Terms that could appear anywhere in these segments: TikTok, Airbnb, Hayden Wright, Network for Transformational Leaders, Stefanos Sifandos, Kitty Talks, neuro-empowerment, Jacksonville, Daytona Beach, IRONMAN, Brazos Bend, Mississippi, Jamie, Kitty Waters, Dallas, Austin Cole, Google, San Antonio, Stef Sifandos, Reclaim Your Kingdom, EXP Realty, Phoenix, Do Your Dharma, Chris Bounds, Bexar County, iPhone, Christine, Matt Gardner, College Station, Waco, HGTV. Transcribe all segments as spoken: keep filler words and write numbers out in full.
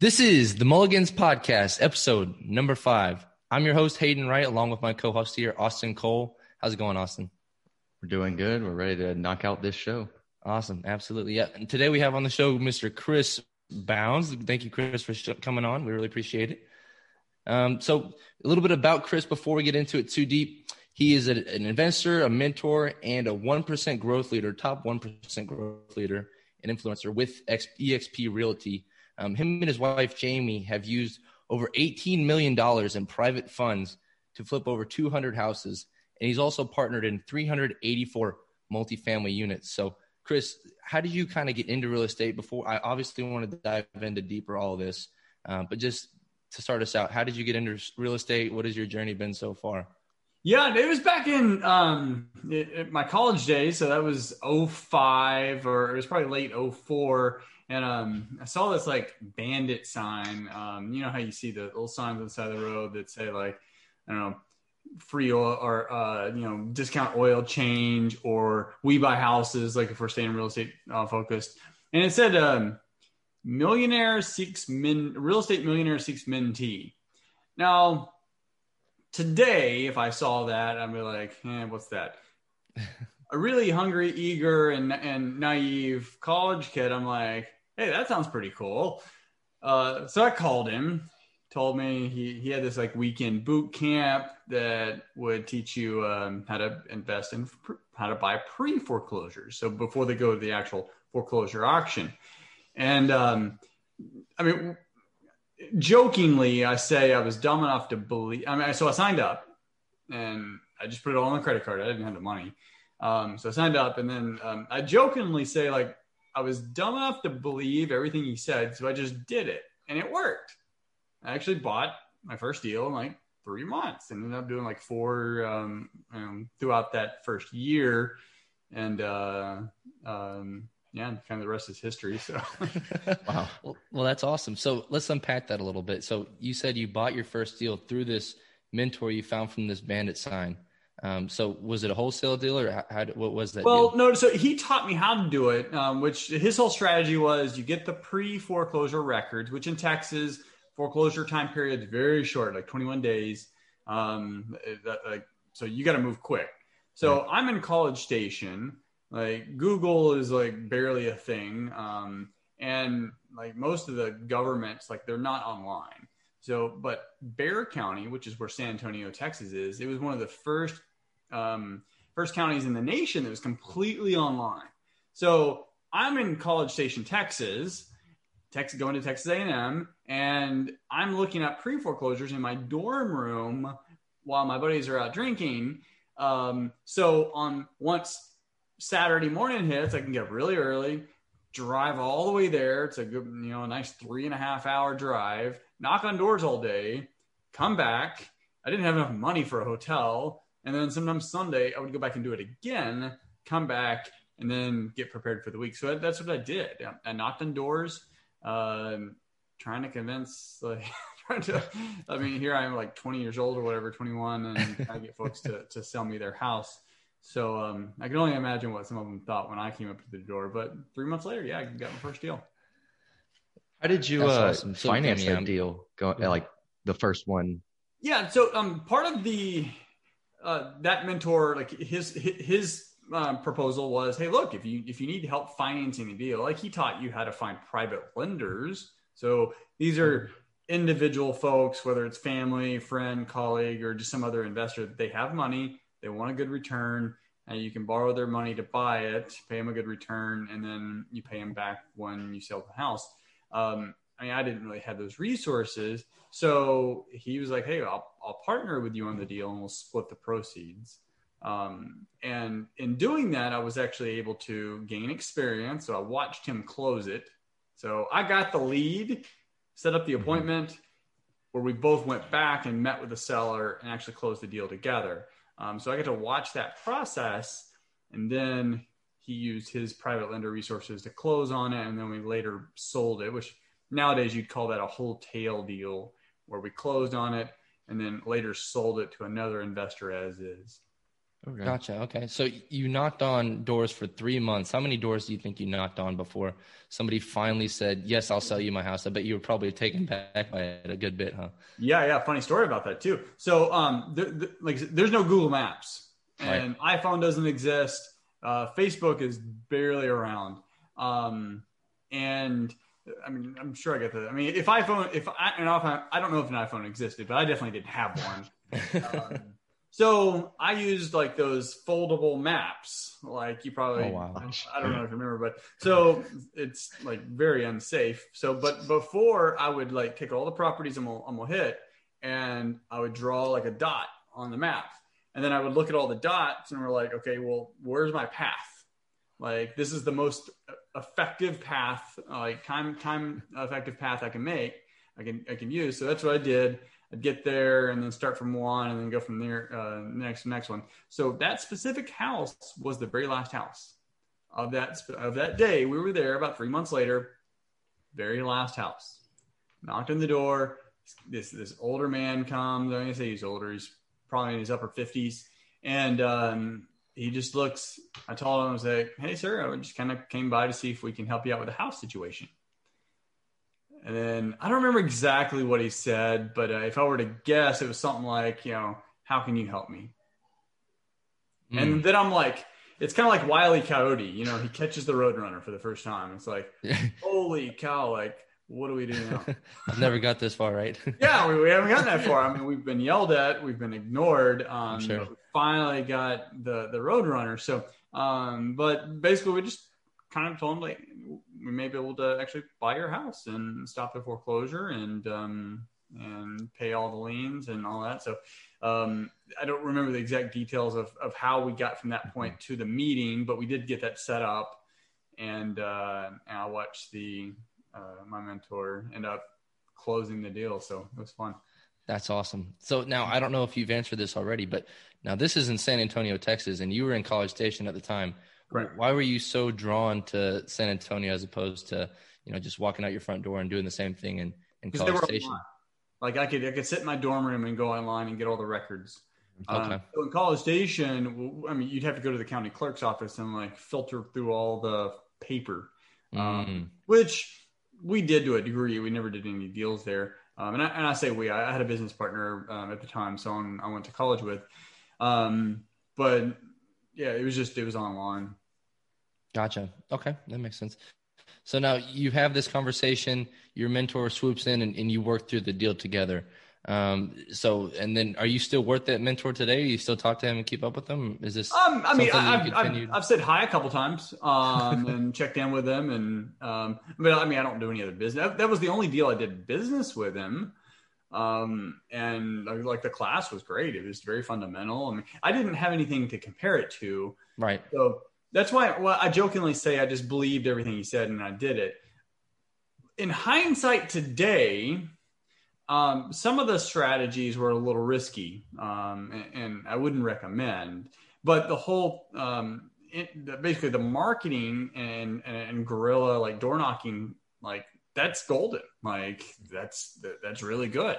This is the Mulligans Podcast, episode number five. I'm your host, Hayden Wright, along with my co-host here, Austin Cole. How's it going, Austin? We're doing good. We're ready to knock out this show. Awesome. Absolutely. Yeah. And today we have on the show, Mister Chris Bounds. Thank you, Chris, for sh- coming on. We really appreciate it. Um, so a little bit about Chris before we get into it too deep. He is a, an investor, a mentor, and a one percent growth leader, top one percent growth leader and influencer with E X P Realty. Um, him and his wife, Jamie, have used over eighteen million dollars in private funds to flip over two hundred houses. And he's also partnered in three hundred eighty-four multifamily units. So, Chris, how did you kind of get into real estate before? I obviously wanted to dive into deeper all of this, uh, but just to start us out, how did you get into real estate? What has your journey been so far? Yeah, it was back in um, it, it, my college days. So that was oh five, or it was probably late oh four. And um, I saw this like bandit sign. Um, you know how you see the little signs on the side of the road that say like, I don't know, free oil or, uh, you know, discount oil change, or we buy houses, like if we're staying real estate uh, focused. And it said, um, millionaire seeks men, real estate millionaire seeks mentee. Now, today, if I saw that, I'd be like, eh, what's that? A really hungry, eager, and and naive college kid. I'm like, hey, that sounds pretty cool. Uh, so I called him, told me he, he had this like weekend boot camp that would teach you um, how to invest in, how to buy pre-foreclosures. So before they go to the actual foreclosure auction. And um, I mean, jokingly, I say I was dumb enough to believe, I mean, so I signed up and I just put it all on the credit card. I didn't have the money. Um, so I signed up, and then um, I jokingly say, like, I was dumb enough to believe everything he said, so I just did it, and it worked. I actually bought my first deal in like three months, and ended up doing like four um, um, throughout that first year, and uh, um, yeah, kind of the rest is history. So, wow, well, well, that's awesome. So let's unpack that a little bit. So you said you bought your first deal through this mentor you found from this bandit sign. Um, so was it a wholesale deal, or how, how, what was that? Well, deal? no. So he taught me how to do it, um, which his whole strategy was you get the pre-foreclosure records, which in Texas, foreclosure time period is very short, like twenty-one days. Um, that, like, so you got to move quick. So right. I'm in College Station. Like Google is like barely a thing. Um, and like most of the governments, like they're not online. So, but Bexar County, which is where San Antonio, Texas is, it was one of the first Um, first counties in the nation that was completely online. So I'm in College Station, Texas, Texas, going to Texas A and M, and I'm looking at pre-foreclosures in my dorm room while my buddies are out drinking. Um, so on once Saturday morning hits, I can get up really early, drive all the way there. It's a good, you know, a nice three and a half hour drive, knock on doors all day, come back. I didn't have enough money for a hotel. And then sometimes Sunday, I would go back and do it again, come back, and then get prepared for the week. So that's what I did. I knocked on doors, uh, trying to convince, like, trying to, I mean, here I am like twenty years old or whatever, twenty-one, and I get folks to, to sell me their house. So um, I can only imagine what some of them thought when I came up to the door. But three months later, yeah, I got my first deal. How did you uh, awesome. finance that deal, go, like the first one? Yeah, so um, part of the... Uh, that mentor, like his, his um, proposal was, hey, look, if you, if you need help financing a deal, like he taught you how to find private lenders. So these are individual folks, whether it's family, friend, colleague, or just some other investor that they have money, they want a good return, and you can borrow their money to buy it, pay them a good return. And then you pay them back when you sell the house. Um, I mean, I didn't really have those resources. So he was like, hey, I'll, I'll partner with you on the deal and we'll split the proceeds. Um, and in doing that, I was actually able to gain experience. So I watched him close it. So I got the lead, set up the appointment where we both went back and met with the seller and actually closed the deal together. Um, so I got to watch that process. And then he used his private lender resources to close on it. And then we later sold it, which nowadays you'd call that a wholesale deal, where we closed on it and then later sold it to another investor as is. Okay. Gotcha. Okay. So you knocked on doors for three months. How many doors do you think you knocked on before somebody finally said, yes, I'll sell you my house? I bet you were probably taken back by it a good bit, huh? Yeah. Yeah. Funny story about that too. So, um, th- th- like there's no Google Maps, and right. iPhone doesn't exist. Uh, Facebook is barely around. Um, and I mean, I'm sure I get that. I mean, if iPhone, if I, an iPhone, I don't know if an iPhone existed, but I definitely didn't have one. um, So I used like those foldable maps, like you probably, oh, wow. I don't know if you remember, but so it's like very unsafe. So, but before I would like pick all the properties I'm gonna, I'm gonna hit, and I would draw like a dot on the map. And then I would look at all the dots and we're like, okay, well, where's my path? Like, this is the most effective path, uh, like time, time effective path I can make, I can, I can use. So that's what I did. I'd get there and then start from one and then go from there, uh, next, next one. So that specific house was the very last house of that, of that day. We were there about three months later, very last house. Knocked on the door. This, this older man comes. I'm going to say he's older. He's probably in his upper fifties. And, um, he just looks, I told him, I was like, hey sir, I just kind of came by to see if we can help you out with the house situation. And then I don't remember exactly what he said, but uh, if I were to guess, it was something like, you know, how can you help me? Mm. And then I'm like, it's kind of like Wile E. Coyote, you know, he catches the roadrunner for the first time. It's like, holy cow, like, what do we do now? I've never got this far, right? yeah, we, we haven't gotten that far. I mean, we've been yelled at, we've been ignored. Um, sure. But we finally got the, the roadrunner. So, um, but basically we just kind of told him, like, we may be able to actually buy your house and stop the foreclosure and, um, and pay all the liens and all that. So, um, I don't remember the exact details of, of how we got from that point to the meeting, but we did get that set up. And, uh, and I watched the, uh, my mentor end up closing the deal. So it was fun. That's awesome. So now I don't know if you've answered this already, but now this is in San Antonio, Texas, and you were in College Station at the time. Right. Why were you so drawn to San Antonio as opposed to, you know, just walking out your front door and doing the same thing in, in College Station? Online. Like I could, I could sit in my dorm room and go online and get all the records. Okay. Um, so in College Station, I mean, you'd have to go to the county clerk's office and like filter through all the paper, um, mm. which we did to a degree. We never did any deals there. Um, and I, and I say, we, I had a business partner um, at the time. Someone I went to college with, um, but yeah, it was just, it was online. Gotcha. Okay. That makes sense. So now you have this conversation, your mentor swoops in and, and you work through the deal together. Um, so, and then are you still worth that mentor today? You still talk to him and keep up with him? Is this, um, I mean, I've, I've, I've said hi a couple times, um, and checked in with him and, um, but I mean, I don't do any other business. That was the only deal I did business with him. Um, and like the class was great. It was very fundamental. I mean, I didn't have anything to compare it to. Right. So that's why, well, I jokingly say, I just believed everything he said and I did it. In hindsight today, um, some of the strategies were a little risky. Um, and, and I wouldn't recommend, but the whole, um, it, the, basically the marketing and, and, and guerrilla, like door knocking, like, that's golden. Like that's, that's really good.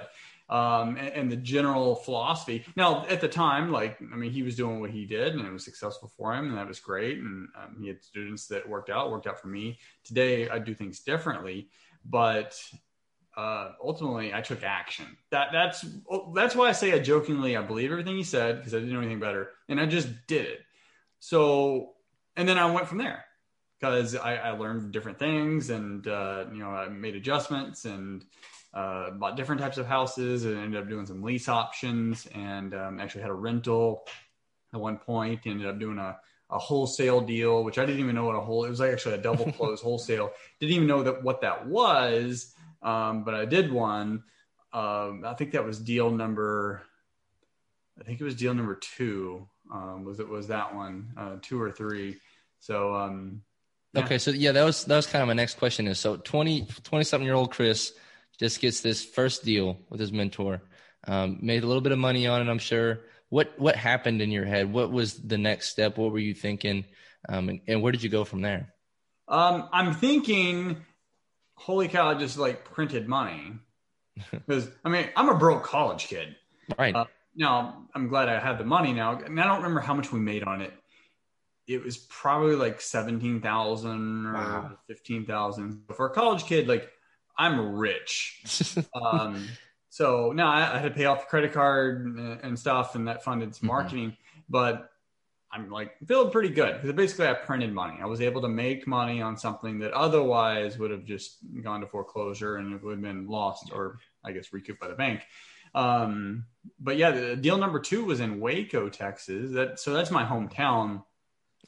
Um, and, and the general philosophy now at the time, like, I mean, he was doing what he did and it was successful for him and that was great. And um, he had students that worked out, worked out for me. Today, I do things differently, but uh, ultimately I took action. That that's, that's why I say I jokingly, I believe everything he said because I didn't know anything better and I just did it. So, and then I went from there. Because I, I learned different things and, uh, you know, I made adjustments and uh, bought different types of houses and ended up doing some lease options and um, actually had a rental at one point, ended up doing a, a wholesale deal, which I didn't even know what a whole, it was like actually a double close wholesale. Didn't even know that what that was, um, but I did one. Um, I think that was deal number, I think it was deal number two, um, was it was that one, uh, two or three. So, um Yeah. Okay. So yeah, that was, that was kind of my next question is, so twenty, twenty something year old Chris just gets this first deal with his mentor, um, made a little bit of money on it. I'm sure. What, what happened in your head? What was the next step? What were you thinking? Um, and, and where did you go from there? Um, I'm thinking, holy cow, I just like printed money. Cause I mean, I'm a broke college kid. Right. Uh, now I'm glad I had the money now. I mean, I don't remember how much we made on it. It was probably like seventeen thousand or wow. fifteen thousand. For a college kid, like I'm rich. um, so now I, I had to pay off the credit card and, and stuff, and that funded some mm-hmm. marketing, but I'm like feeling pretty good because basically I printed money. I was able to make money on something that otherwise would have just gone to foreclosure and it would have been lost or I guess recouped by the bank. Um, but yeah, the deal number two was in Waco, Texas. That so that's my hometown.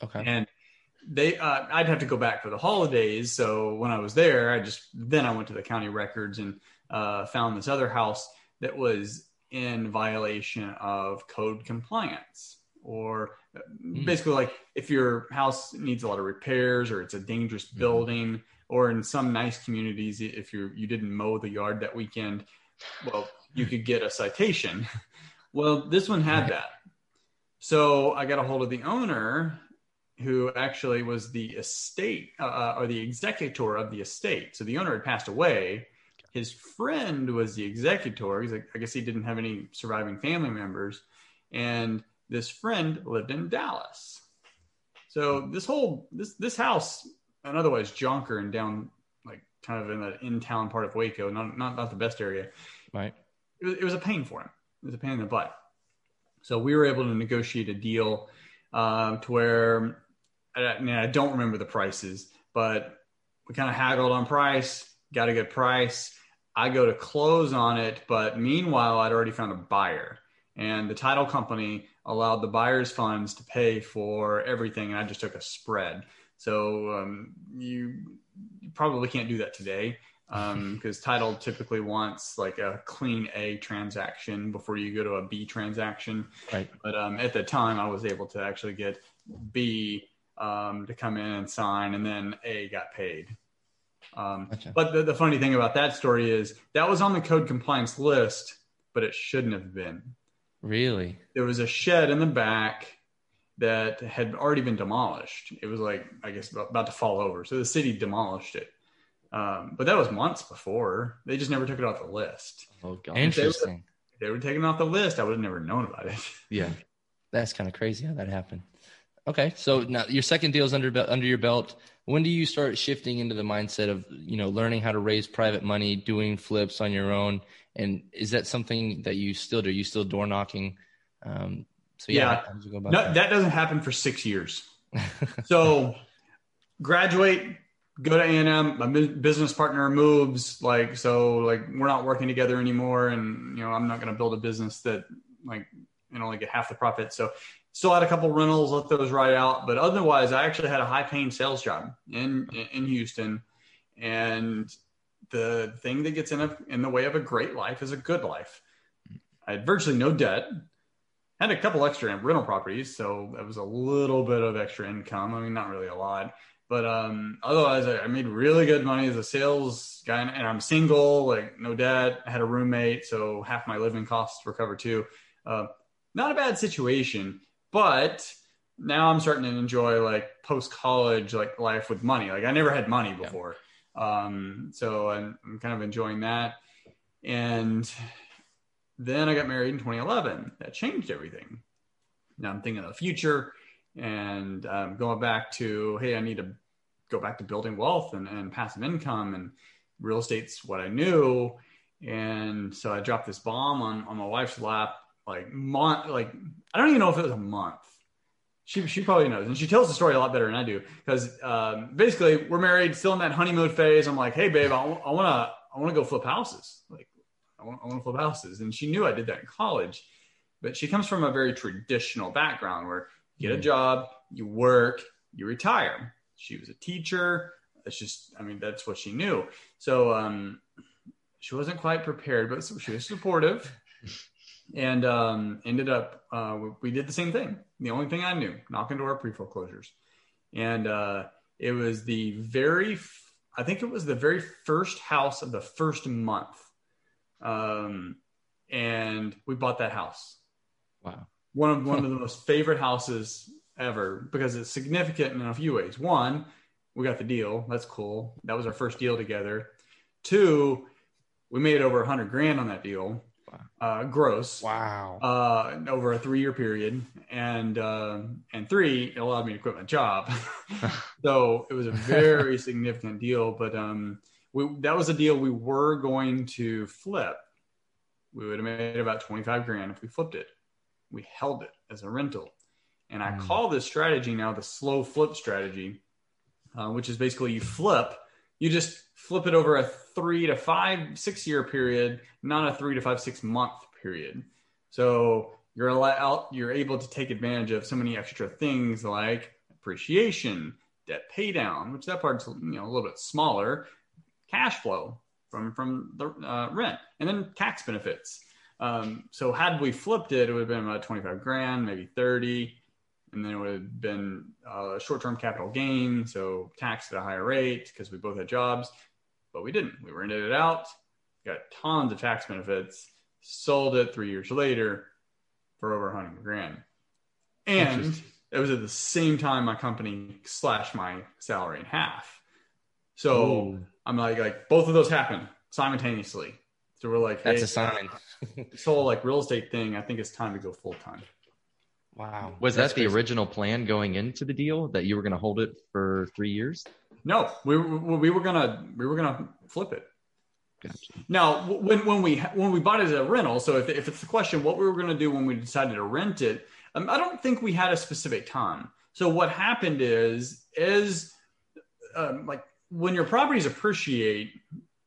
Okay. And they, uh, I'd have to go back for the holidays. So when I was there, I just, then I went to the county records and uh, found this other house that was in violation of code compliance. Or basically like if your house needs a lot of repairs or it's a dangerous building mm-hmm. or in some nice communities, if you you didn't mow the yard that weekend, well, you could get a citation. Well, this one had right. that. So I got a hold of the owner who actually was the estate uh, or the executor of the estate. So the owner had passed away. His friend was the executor. He's like, I guess he didn't have any surviving family members. And this friend lived in Dallas. So this whole, this, this house, an otherwise junker and down like kind of in the in-town part of Waco, not, not, not the best area. Right. It was, it was a pain for him. It was a pain in the butt. So we were able to negotiate a deal um, to where, I, mean, I don't remember the prices, but we kind of haggled on price, got a good price. I go to close on it, but meanwhile, I'd already found a buyer. And the title company allowed the buyer's funds to pay for everything. And I just took a spread. So um, you, you probably can't do that today because um, title typically wants like a clean A transaction before you go to a B transaction. Right. But um, at the time I was able to actually get B um, to come in and sign, and then A got paid. Um, gotcha. But the, the funny thing about that story is that was on the code compliance list, but it shouldn't have been. Really? There was a shed in the back that had already been demolished. It was like, I guess, about, about to fall over. So the city demolished it. Um, but that was months before. They just never took it off the list. Oh, God. Interesting. If they, if they were taking it off the list, I would have never known about it. Yeah. That's kind of crazy how that happened. Okay. So now your second deal is under, under your belt. When do you start shifting into the mindset of, you know, learning how to raise private money, doing flips on your own? And is that something that you still do? You still door knocking? Um, so yeah, yeah. How did you go about no, that? That doesn't happen for six years. So graduate, go to A and M, my business partner moves. Like, so like we're not working together anymore. And, you know, I'm not going to build a business that like, and only get half the profit. So still had a couple rentals, let those ride out. But otherwise, I actually had a high-paying sales job in in Houston. And the thing that gets in, a, in the way of a great life is a good life. I had virtually no debt. Had a couple extra rental properties, so that was a little bit of extra income. I mean, not really a lot. But um, otherwise, I, I made really good money as a sales guy. And, and I'm single, like no debt. I had a roommate, so half my living costs were covered too. Uh, not a bad situation. But now I'm starting to enjoy like post-college, like life with money. Like I never had money before. Yeah. Um, so I'm, I'm kind of enjoying that. And then I got married in twenty eleven. That changed everything. Now I'm thinking of the future and um, going back to, hey, I need to go back to building wealth and, and passive income, and real estate's what I knew. And so I dropped this bomb on, on my wife's lap. Like month, like I don't even know if it was a month. She she probably knows, and she tells the story a lot better than I do. Because um, basically, we're married, still in that honeymoon phase. I'm like, hey, babe, I, I wanna I wanna go flip houses. Like, I want I wanna flip houses, and she knew I did that in college. But she comes from a very traditional background where you get a job, you work, you retire. She was a teacher. That's just, I mean, that's what she knew. So um, she wasn't quite prepared, but she was supportive. And um, ended up, uh, we, we did the same thing. The only thing I knew, knocking to our pre-foreclosures. And uh, it was the very, f- I think it was the very first house of the first month. Um, and we bought that house. Wow. One of, one of the most favorite houses ever, because it's significant in a few ways. One, we got the deal. That's cool. That was our first deal together. Two, we made over a hundred grand on that deal. uh, gross. Wow. Uh, over a three-year period, and uh, and three, it allowed me to quit my job. So it was a very significant deal. But um, we, that was a deal we were going to flip. We would have made about twenty-five grand if we flipped it. We held it as a rental, and I mm. call this strategy now the slow flip strategy, uh, which is basically you flip. You just flip it over a three to five, six year period, not a three to five, six month period. So you're allowed, you're able to take advantage of so many extra things like appreciation, debt pay down, which that part's, you know, a little bit smaller, cash flow from, from the uh, rent, and then tax benefits. Um, so had we flipped it, it would have been about twenty-five grand, maybe thirty. And then it would have been a short-term capital gain, so taxed at a higher rate because we both had jobs, but we didn't. We rented it out, got tons of tax benefits, sold it three years later for over one hundred grand. And it was at the same time my company slashed my salary in half. So Ooh. I'm like, like, both of those happened simultaneously. So we're like, that's hey, a sign. This whole like real estate thing, I think it's time to go full-time. Wow. Was That's that the crazy. Original plan going into the deal, that you were going to hold it for three years? No, we were, we were going to, we were going to flip it. Gotcha. Now, when, when we, when we bought it as a rental, so if, if it's the question, what we were going to do when we decided to rent it, um, I don't think we had a specific time. So what happened is, is um, like when your properties appreciate,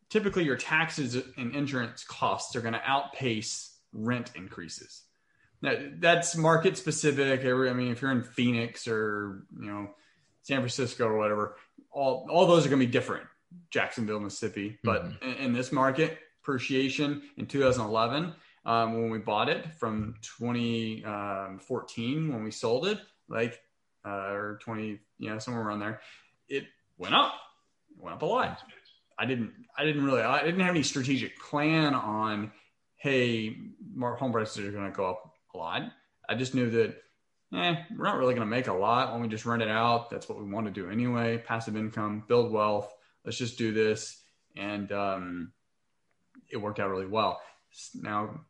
typically your taxes and insurance costs are going to outpace rent increases. Now, that's market specific. I mean, if you're in Phoenix or, you know, San Francisco or whatever, all, all those are going to be different. Jacksonville, Mississippi. But mm-hmm. in, in this market, appreciation in two thousand eleven, um, when we bought it, from twenty fourteen when we sold it, like, uh, or twenty, you know, somewhere around there, it went up, it went up a lot. I didn't, I didn't really, I didn't have any strategic plan on, hey, home prices are going to go up a lot. I just knew that eh, we're not really going to make a lot when we just rent it out. That's what we want to do anyway. Passive income, build wealth. Let's just do this. And um, it worked out really well. Now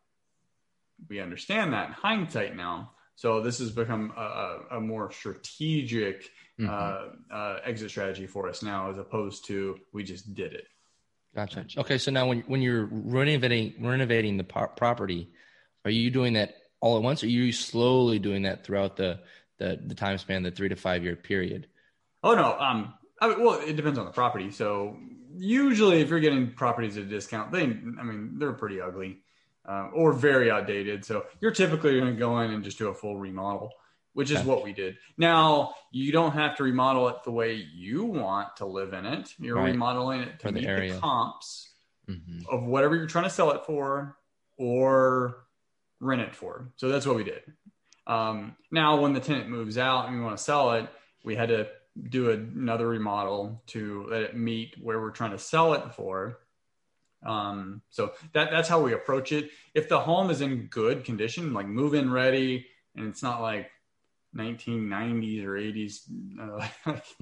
we understand that in hindsight now. So this has become a, a more strategic mm-hmm. uh, uh, exit strategy for us now, as opposed to we just did it. Gotcha. Okay. So now when, when you're renovating, renovating the po- property, are you doing that all at once, or are you slowly doing that throughout the, the, the time span, the three to five year period? Oh no. Um, I mean, well, it depends on the property. So usually if you're getting properties at a discount, they, I mean, they're pretty ugly uh, or very outdated. So you're typically going to go in and just do a full remodel, which is what we did. Now you don't have to remodel it the way you want to live in it. You're right. remodeling it to for meet the, area. the comps mm-hmm. of whatever you're trying to sell it for or rent it for. So that's what we did. Um, now, when the tenant moves out and we want to sell it, we had to do another remodel to let it meet where we're trying to sell it for. Um, so that that's how we approach it. If the home is in good condition, like move-in ready, and it's not like nineteen nineties or eighties uh,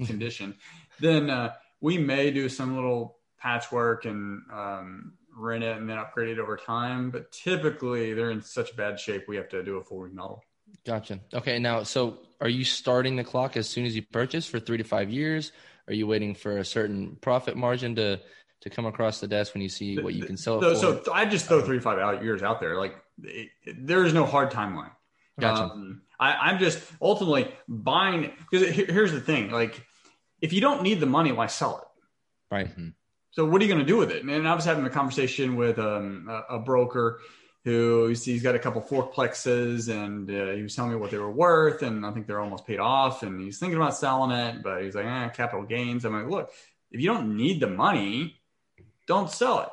condition, then uh, we may do some little patchwork and um, rent it and then upgrade it over time. But typically they're in such bad shape, we have to do a full remodel. Gotcha. Okay. Now, so are you starting the clock as soon as you purchase for three to five years? Are you waiting for a certain profit margin to, to come across the desk when you see what you can sell it so, for? So I just throw three to five years out there. Like it, it, there is no hard timeline. Gotcha. Um, I, I'm just ultimately buying, because here, here's the thing. Like, if you don't need the money, why sell it? Right. Mm-hmm. So what are you going to do with it? And I was having a conversation with um, a, a broker who he's got a couple fourplexes, and uh, he was telling me what they were worth, and I think they're almost paid off, and he's thinking about selling it, but he's like, eh, capital gains. I'm like, look, if you don't need the money, don't sell it.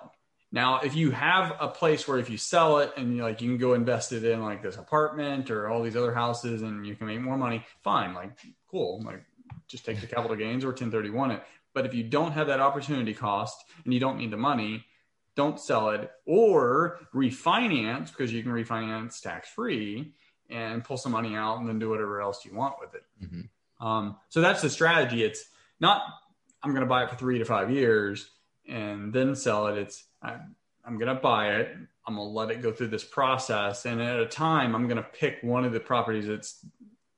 Now, if you have a place where if you sell it and you like, you can go invest it in like this apartment or all these other houses and you can make more money, fine. Like, cool. Like, just take the capital gains or ten thirty-one it. But if you don't have that opportunity cost and you don't need the money, don't sell it, or refinance, because you can refinance tax free and pull some money out and then do whatever else you want with it. Mm-hmm. Um, so that's the strategy. It's not, I'm going to buy it for three to five years and then sell it. It's, I'm, I'm going to buy it, I'm going to let it go through this process. And at a time, I'm going to pick one of the properties that's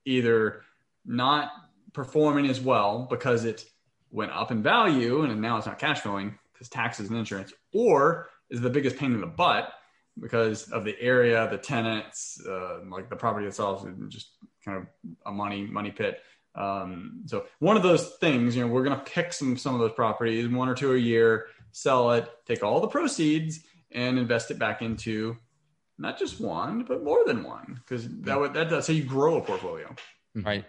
either not performing as well because it went up in value and now it's not cash flowing because taxes and insurance, or is the biggest pain in the butt because of the area, the tenants, uh, like the property itself, just kind of a money, money pit. Um, so one of those things, you know, we're going to pick some, some of those properties, one or two a year, sell it, take all the proceeds and invest it back into not just one, but more than one. Cause that would, that, that's how you grow a portfolio. Right.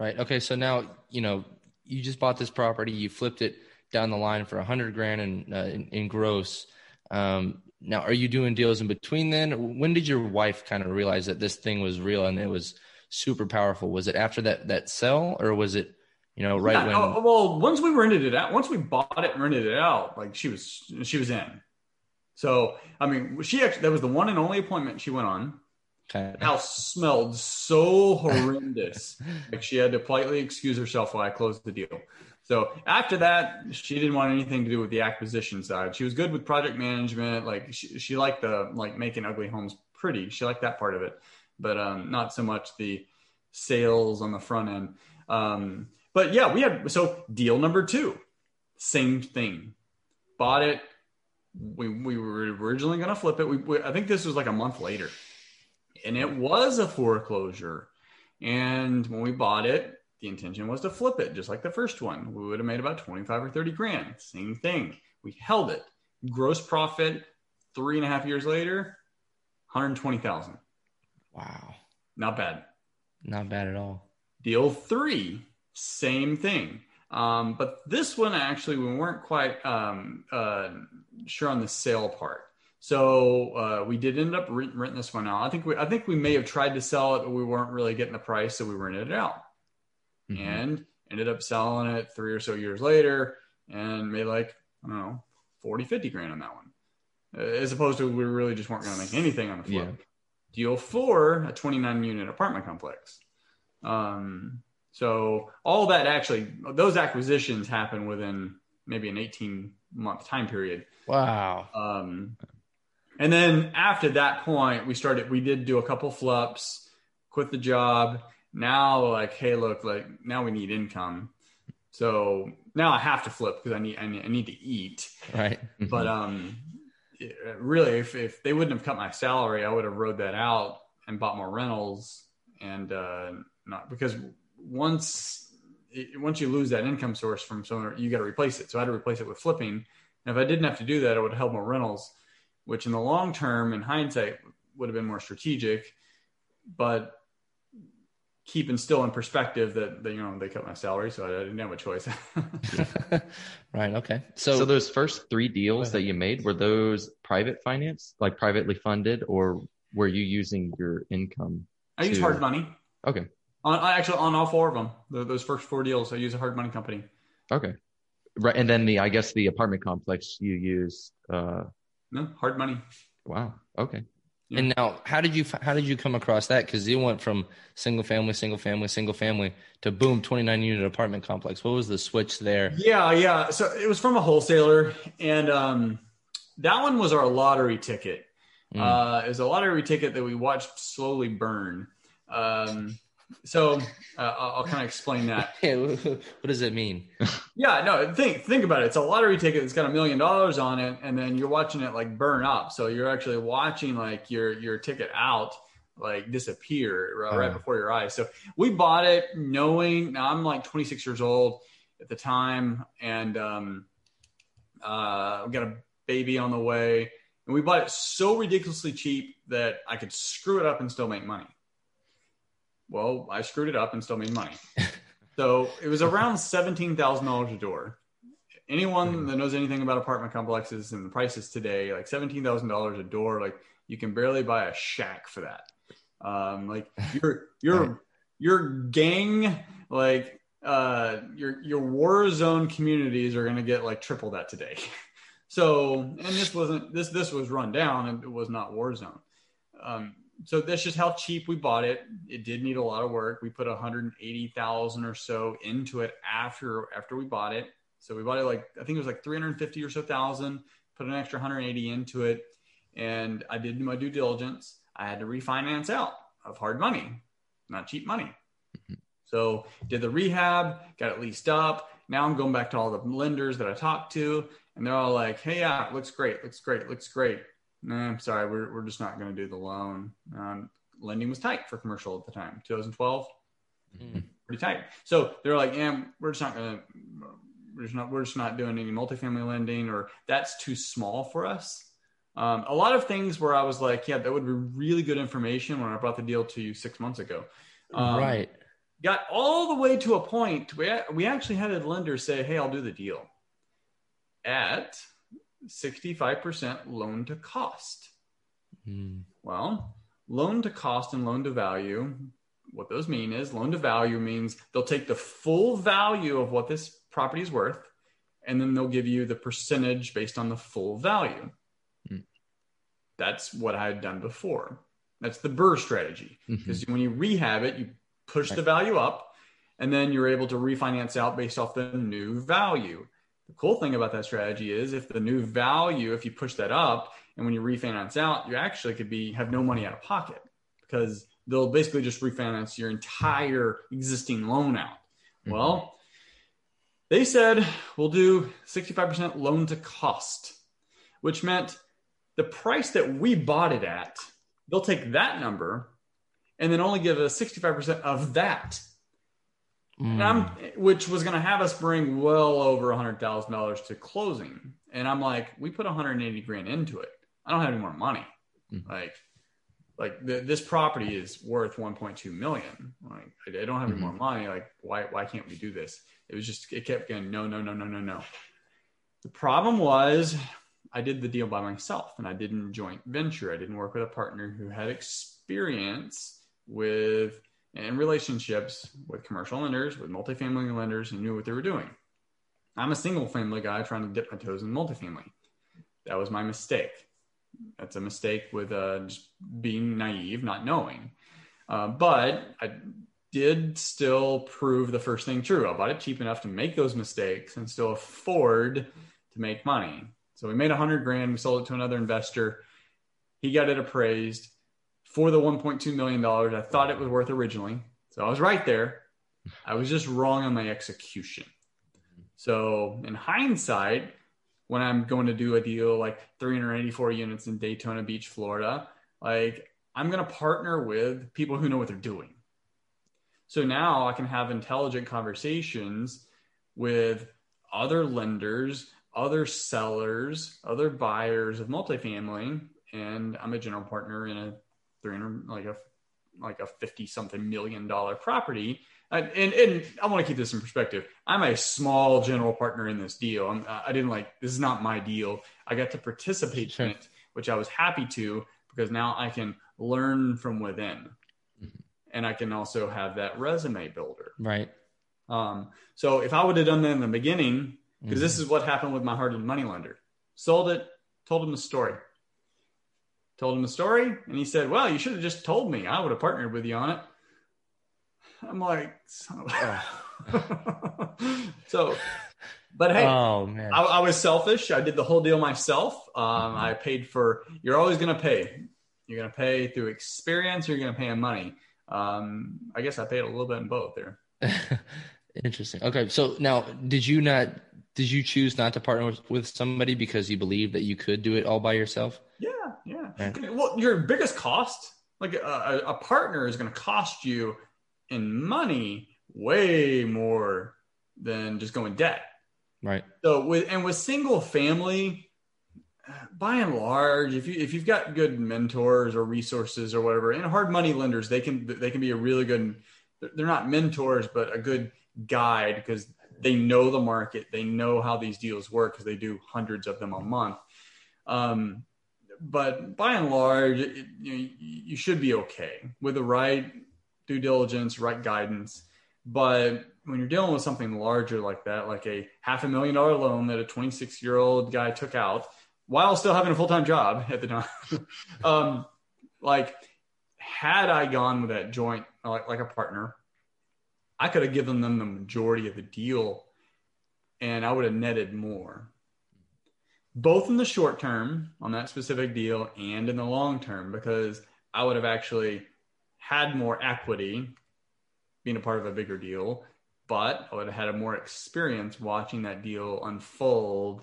Right. Okay. So now, you know, you just bought this property, you flipped it down the line for a hundred grand in, uh, in, in gross. Um, now are you doing deals in between then? When did your wife kind of realize that this thing was real and it was super powerful? Was it after that, that sell, or was it, you know, right yeah, when? Oh, well, once we rented it out, once we bought it and rented it out, like she was, she was in. So, I mean, she actually, that was the one and only appointment she went on. Okay. The house smelled so horrendous. Like she had to politely excuse herself while I closed the deal. So after that, she didn't want anything to do with the acquisition side. She was good with project management. Like she, she liked the, like making ugly homes pretty. She liked that part of it, but um, not so much the sales on the front end. Um, but yeah, we had, so deal number two, same thing, bought it. We we were originally going to flip it. We, we I think this was like a month later, and it was a foreclosure. And when we bought it, the intention was to flip it, just like the first one. We would have made about twenty-five or thirty grand. Same thing. We held it. Gross profit three and a half years later, one hundred twenty thousand. Wow. Not bad. Not bad at all. Deal three, same thing. Um, but this one, actually, we weren't quite um, uh, sure on the sale part. So uh, we did end up re- renting this one out. I think we, I think we may have tried to sell it, but we weren't really getting the price. So we rented it out mm-hmm. and ended up selling it three or so years later and made like, I don't know, forty, fifty grand on that one. As opposed to we really just weren't going to make anything on the flip. Yeah. Deal four, a twenty-nine unit apartment complex. Um, So all that actually, those acquisitions happen within maybe an eighteen month time period. Wow. Um, and then after that point, we started, we did do a couple flips, quit the job. Now like, hey, look, like now we need income. So now I have to flip because I need, I need, I need to eat. Right. But um, really, if, if they wouldn't have cut my salary, I would have rode that out and bought more rentals and uh, not because Once once you lose that income source from someone, you got to replace it. So I had to replace it with flipping. And if I didn't have to do that, I would have held more rentals, which in the long term, in hindsight, would have been more strategic. But keeping still in perspective that, that you know, they cut my salary, so I didn't have a choice. Right. Okay. So, so those first three deals that you made, were those private finance, like privately funded, or were you using your income? I to... used hard money. Okay. On, actually, on all four of them, the, those first four deals, I use a hard money company. Okay, right, and then the I guess the apartment complex you used uh... no hard money. Wow. Okay. Yeah. And now, how did you how did you come across that? Because you went from single family, single family, single family to boom, twenty-nine unit apartment complex. What was the switch there? Yeah, yeah. So it was from a wholesaler, and um, that one was our lottery ticket. Mm. Uh, it was a lottery ticket that we watched slowly burn. Um, So uh, I'll kind of explain that. What does it mean? Yeah, no, think think about it. It's a lottery ticket that's got a million dollars on it, and then you're watching it like burn up. So you're actually watching like your your ticket out like disappear right, uh, right before your eyes. So we bought it knowing. Now I'm like twenty-six years old at the time, and um, uh, we got a baby on the way, and we bought it so ridiculously cheap that I could screw it up and still make money. Well, I screwed it up and still made money. So it was around seventeen thousand dollars a door. Anyone that knows anything about apartment complexes and the prices today, like seventeen thousand dollars a door, like you can barely buy a shack for that. Um, like your your your gang, like uh, your your war zone communities are gonna get like triple that today. So and this wasn't this this was run down and it was not war zone. Um, So that's just how cheap we bought it. It did need a lot of work. We put one hundred eighty thousand or so into it after after we bought it. So we bought it like I think it was like three hundred fifty or so thousand. Put an extra one hundred eighty into it, and I did my due diligence. I had to refinance out of hard money, not cheap money. Mm-hmm. So did the rehab, got it leased up. Now I'm going back to all the lenders that I talked to, and they're all like, hey, yeah, looks great, looks great, looks great. Nah, I'm sorry, we're we're just not going to do the loan. Um, lending was tight for commercial at the time, twenty twelve, mm-hmm. pretty tight. So they're like, yeah, we're just not going to, we're just not, we're just not doing any multifamily lending, or that's too small for us. Um, a lot of things where I was like, yeah, that would be really good information when I brought the deal to you six months ago. Um, right. Got all the way to a point where we actually had a lender say, hey, I'll do the deal at sixty-five percent loan to cost. Mm. Well, loan to cost and loan to value, what those mean is loan to value means they'll take the full value of what this property is worth, and then they'll give you the percentage based on the full value. Mm. That's what I had done before. That's the BRRRR strategy, because mm-hmm. when you rehab it, you push right. the value up, and then you're able to refinance out based off the new value. The cool thing about that strategy is if the new value, if you push that up and when you refinance out, you actually could be have no money out of pocket, because they'll basically just refinance your entire existing loan out. Mm-hmm. Well, they said, we'll do sixty-five percent loan to cost, which meant the price that we bought it at, they'll take that number and then only give us sixty-five percent of that. And I'm, which was going to have us bring well over one hundred thousand dollars to closing. And I'm like, we put one hundred eighty grand into it. I don't have any more money. Mm-hmm. Like, like the, this property is worth one point two million. Like, I, I don't have mm-hmm. any more money. Like, why, why can't we do this? It was just, it kept going, no, no, no, no, no, no. The problem was I did the deal by myself, and I didn't joint venture. I didn't work with a partner who had experience with and relationships with commercial lenders, with multifamily lenders, and knew what they were doing. I'm a single family guy trying to dip my toes in multifamily. That was my mistake. That's a mistake with uh, just being naive, not knowing. Uh, but I did still prove the first thing true. I bought it cheap enough to make those mistakes and still afford to make money. So we made a hundred grand. We sold it to another investor. He got it appraised for the one point two million dollars I thought it was worth originally. So I was right there. I was just wrong on my execution. So in hindsight, when I'm going to do a deal like three hundred eighty-four units in Daytona Beach, Florida, like I'm going to partner with people who know what they're doing. So now I can have intelligent conversations with other lenders, other sellers, other buyers of multifamily. And I'm a general partner in a three hundred, like a like a fifty something million dollar property. And, and and I want to keep this in perspective. I'm a small general partner in this deal. I'm, I didn't like, this is not my deal. I got to participate sure. in it, which I was happy to, because now I can learn from within. Mm-hmm. And I can also have that resume builder. Right. Um, so if I would have done that in the beginning, because mm-hmm. this is what happened with my hard-earned money lender. Sold it, told him the story. Told him the story, and he said, well, you should have just told me. I would have partnered with you on it. I'm like, son of a... So, but hey, oh, man. I, I was selfish. I did the whole deal myself. Um, mm-hmm. I paid for, you're always going to pay. You're going to pay through experience, or you're going to pay in money. Um, I guess I paid a little bit in both there. Interesting. Okay. So now, did you not, did you choose not to partner with, with somebody because you believed that you could do it all by yourself? Yeah. Yeah. Right. Well, your biggest cost, like a, a partner is going to cost you in money way more than just going debt. Right. So with, and with single family, by and large, if you, if you've got good mentors or resources or whatever, and hard money lenders, they can, they can be a really good, they're not mentors, but a good guide, because they know the market. They know how these deals work, because they do hundreds of them a month. Um, But by and large, it, you know, you should be okay with the right due diligence, right guidance. But when you're dealing with something larger like that, like a half a million dollar loan that a twenty-six year old guy took out while still having a full-time job at the time, um, like had I gone with that joint, like, like a partner, I could have given them the majority of the deal, and I would have netted more. both in the short term on that specific deal and in the long term, because I would have actually had more equity being a part of a bigger deal, but I would have had a more experience watching that deal unfold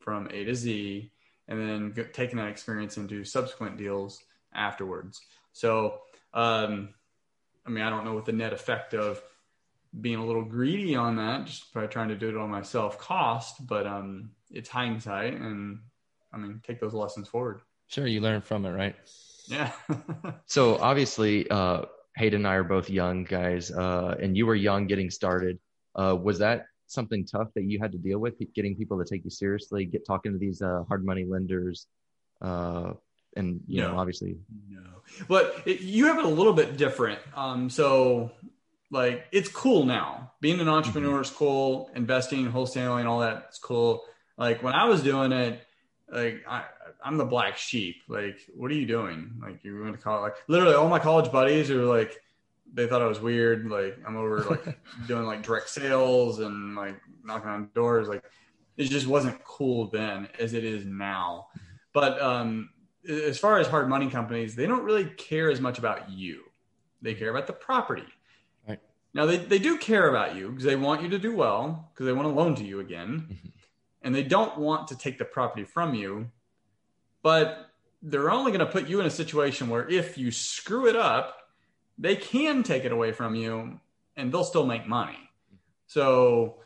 from A to Z, and then g- taking that experience into subsequent deals afterwards. So, um, I mean, I don't know what the net effect of being a little greedy on that, just by trying to do it on myself, cost, but um, it's hindsight, and I mean, take those lessons forward. Sure, you learn from it, right? Yeah. So obviously, uh, Hayden and I are both young guys, uh, and you were young getting started. Uh, was that something tough that you had to deal with, getting people to take you seriously, get talking to these uh, hard money lenders, uh, and you no. know, obviously, no. But it, you have it a little bit different. Um, so. Like, it's cool now. Being an entrepreneur is cool. Investing, wholesaling, all that's cool. Like, when I was doing it, like I, I'm the black sheep. Like, what are you doing? Like, you went to college. Like, literally, all my college buddies were like, they thought I was weird. Like, I'm over like doing like direct sales and like knocking on doors. Like, it just wasn't cool then as it is now. But um, as far as hard money companies, they don't really care as much about you. They care about the property. Now, they, they do care about you because they want you to do well, because they want to loan to you again. Mm-hmm. And they don't want to take the property from you. But they're only going to put you in a situation where if you screw it up, they can take it away from you and they'll still make money. So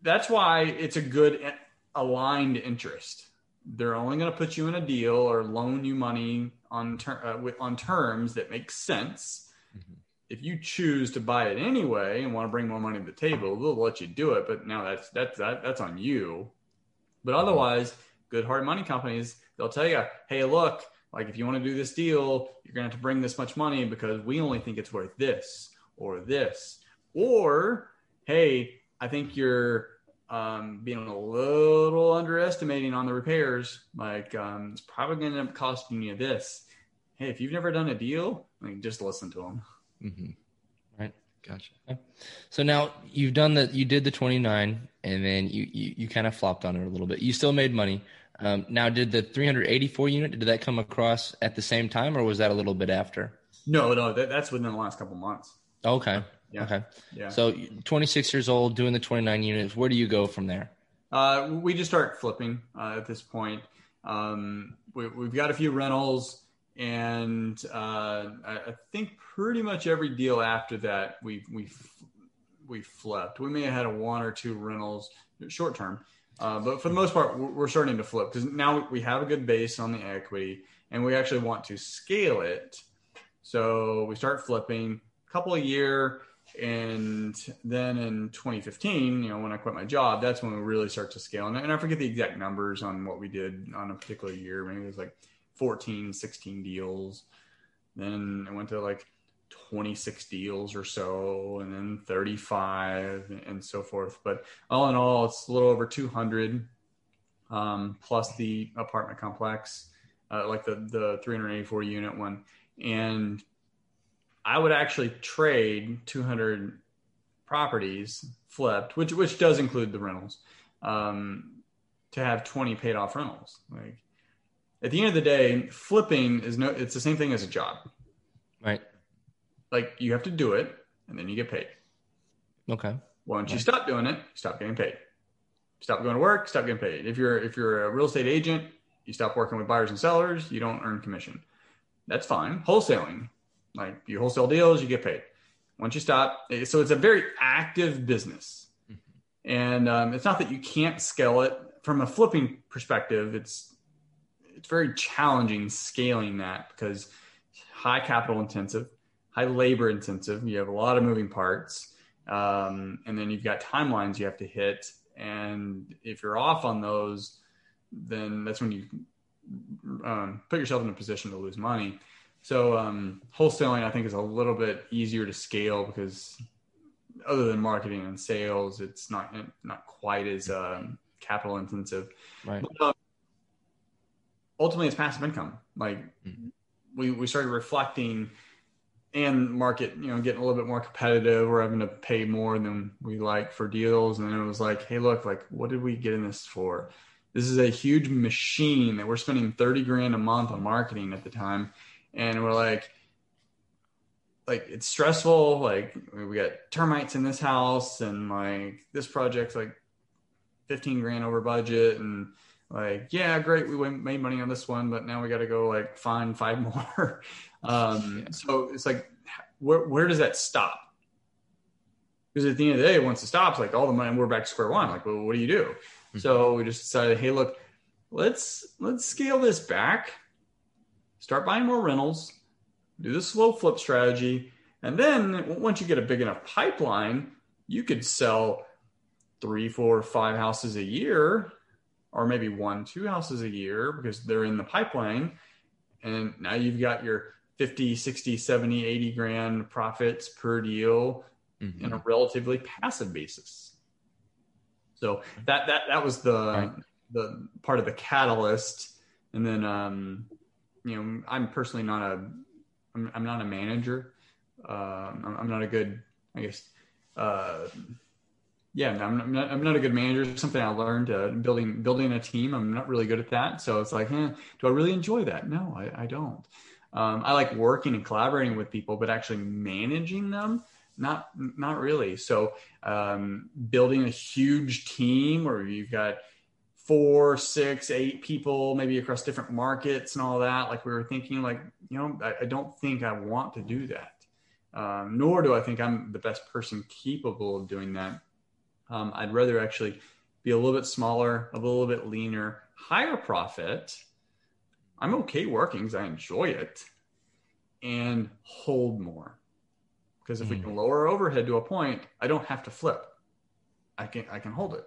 that's why it's a good aligned interest. They're only going to put you in a deal or loan you money on, ter- uh, with, on terms that make sense. Mm-hmm. If you choose to buy it anyway and want to bring more money to the table, they'll let you do it. But now that's that's that, that's on you. But otherwise, good hard money companies, they'll tell you, hey, look, like if you want to do this deal, you're going to have to bring this much money because we only think it's worth this or this. Or, hey, I think you're um, being a little underestimating on the repairs. Like um, it's probably going to end up costing you this. Hey, if you've never done a deal, like, just listen to them. Mm-hmm. Right. Gotcha. Okay. So now you've done the, you did the twenty-nine and then you, you, you kind of flopped on it a little bit. You still made money. Um, now did the three hundred eighty-four unit, did that come across at the same time or was that a little bit after? No, no, that, that's within the last couple months. Okay. Yeah. Okay. Yeah. So twenty-six years old, doing the twenty-nine units. Where do you go from there? Uh, we just start flipping, uh, at this point. Um, we, we've got a few rentals. And uh, I think pretty much every deal after that, we we we flipped. We may have had a one or two rentals short term, uh, but for the most part, we're starting to flip because now we have a good base on the equity, and we actually want to scale it. So we start flipping a couple a year, and then in twenty fifteen, you know, when I quit my job, that's when we really start to scale. And I forget the exact numbers on what we did on a particular year. Maybe it was like fourteen, sixteen deals. Then I went to like twenty-six deals or so, and then thirty-five and so forth. But all in all, it's a little over two hundred, um, plus the apartment complex, uh, like the, the three hundred eighty-four unit one. And I would actually trade two hundred properties flipped, which, which does include the rentals, um, to have twenty paid off rentals. Like, at the end of the day, flipping is no, it's the same thing as a job, right? Like you have to do it and then you get paid. Okay. Once yeah. you stop doing it, you stop getting paid. Stop going to work, stop getting paid. If you're, if you're a real estate agent, you stop working with buyers and sellers, you don't earn commission. That's fine. Wholesaling, like you wholesale deals, you get paid. Once you stop. So it's a very active business. Mm-hmm. And um, it's not that you can't scale it from a flipping perspective. It's, It's very challenging scaling that because high capital intensive, high labor intensive. You have a lot of moving parts. Um, and then you've got timelines you have to hit. And if you're off on those, then that's when you um, put yourself in a position to lose money. So um, wholesaling, I think, is a little bit easier to scale because other than marketing and sales, it's not, not quite as um, capital intensive. Right. But, um, ultimately it's passive income. Like mm-hmm. we, we started reflecting and market, you know, getting a little bit more competitive. We're having to pay more than we like for deals. And then it was like, hey, look, like what did we get in this for? This is a huge machine that we're spending thirty grand a month on marketing at the time. And we're like, like, it's stressful. Like, we got termites in this house, and like this project's like fifteen grand over budget. And like, yeah, great, we made money on this one, but now we got to go like find five more. um, yeah. So it's like, where, where does that stop? Because at the end of the day, once it stops, like all the money, we're back to square one. Like, well, what do you do? Mm-hmm. So we just decided, hey, look, let's, let's scale this back, start buying more rentals, do the slow flip strategy. And then once you get a big enough pipeline, you could sell three, four, five houses a year, or maybe one, two houses a year, because they're in the pipeline. And now you've got your fifty, sixty, seventy, eighty grand profits per deal, mm-hmm, in a relatively passive basis. So that, that, that was the, right. the part of the catalyst. And then, um, you know, I'm personally not a, I'm, I'm not a manager. Um, I'm, I'm not a good, I guess, uh, yeah, I'm not, I'm not, I'm not a good manager. It's something I learned uh, building, building a team. I'm not really good at that. So it's like, eh, do I really enjoy that? No, I, I don't. Um, I like working and collaborating with people, but actually managing them, not, not really. So um, building a huge team where you've got four, six, eight people, maybe across different markets and all that. Like, we were thinking like, you know, I, I don't think I want to do that. Um, nor do I think I'm the best person capable of doing that. Um, I'd rather actually be a little bit smaller, a little bit leaner, higher profit. I'm okay working because I enjoy it, and hold more. Because if mm. we can lower overhead to a point, I don't have to flip. I can, I can hold it.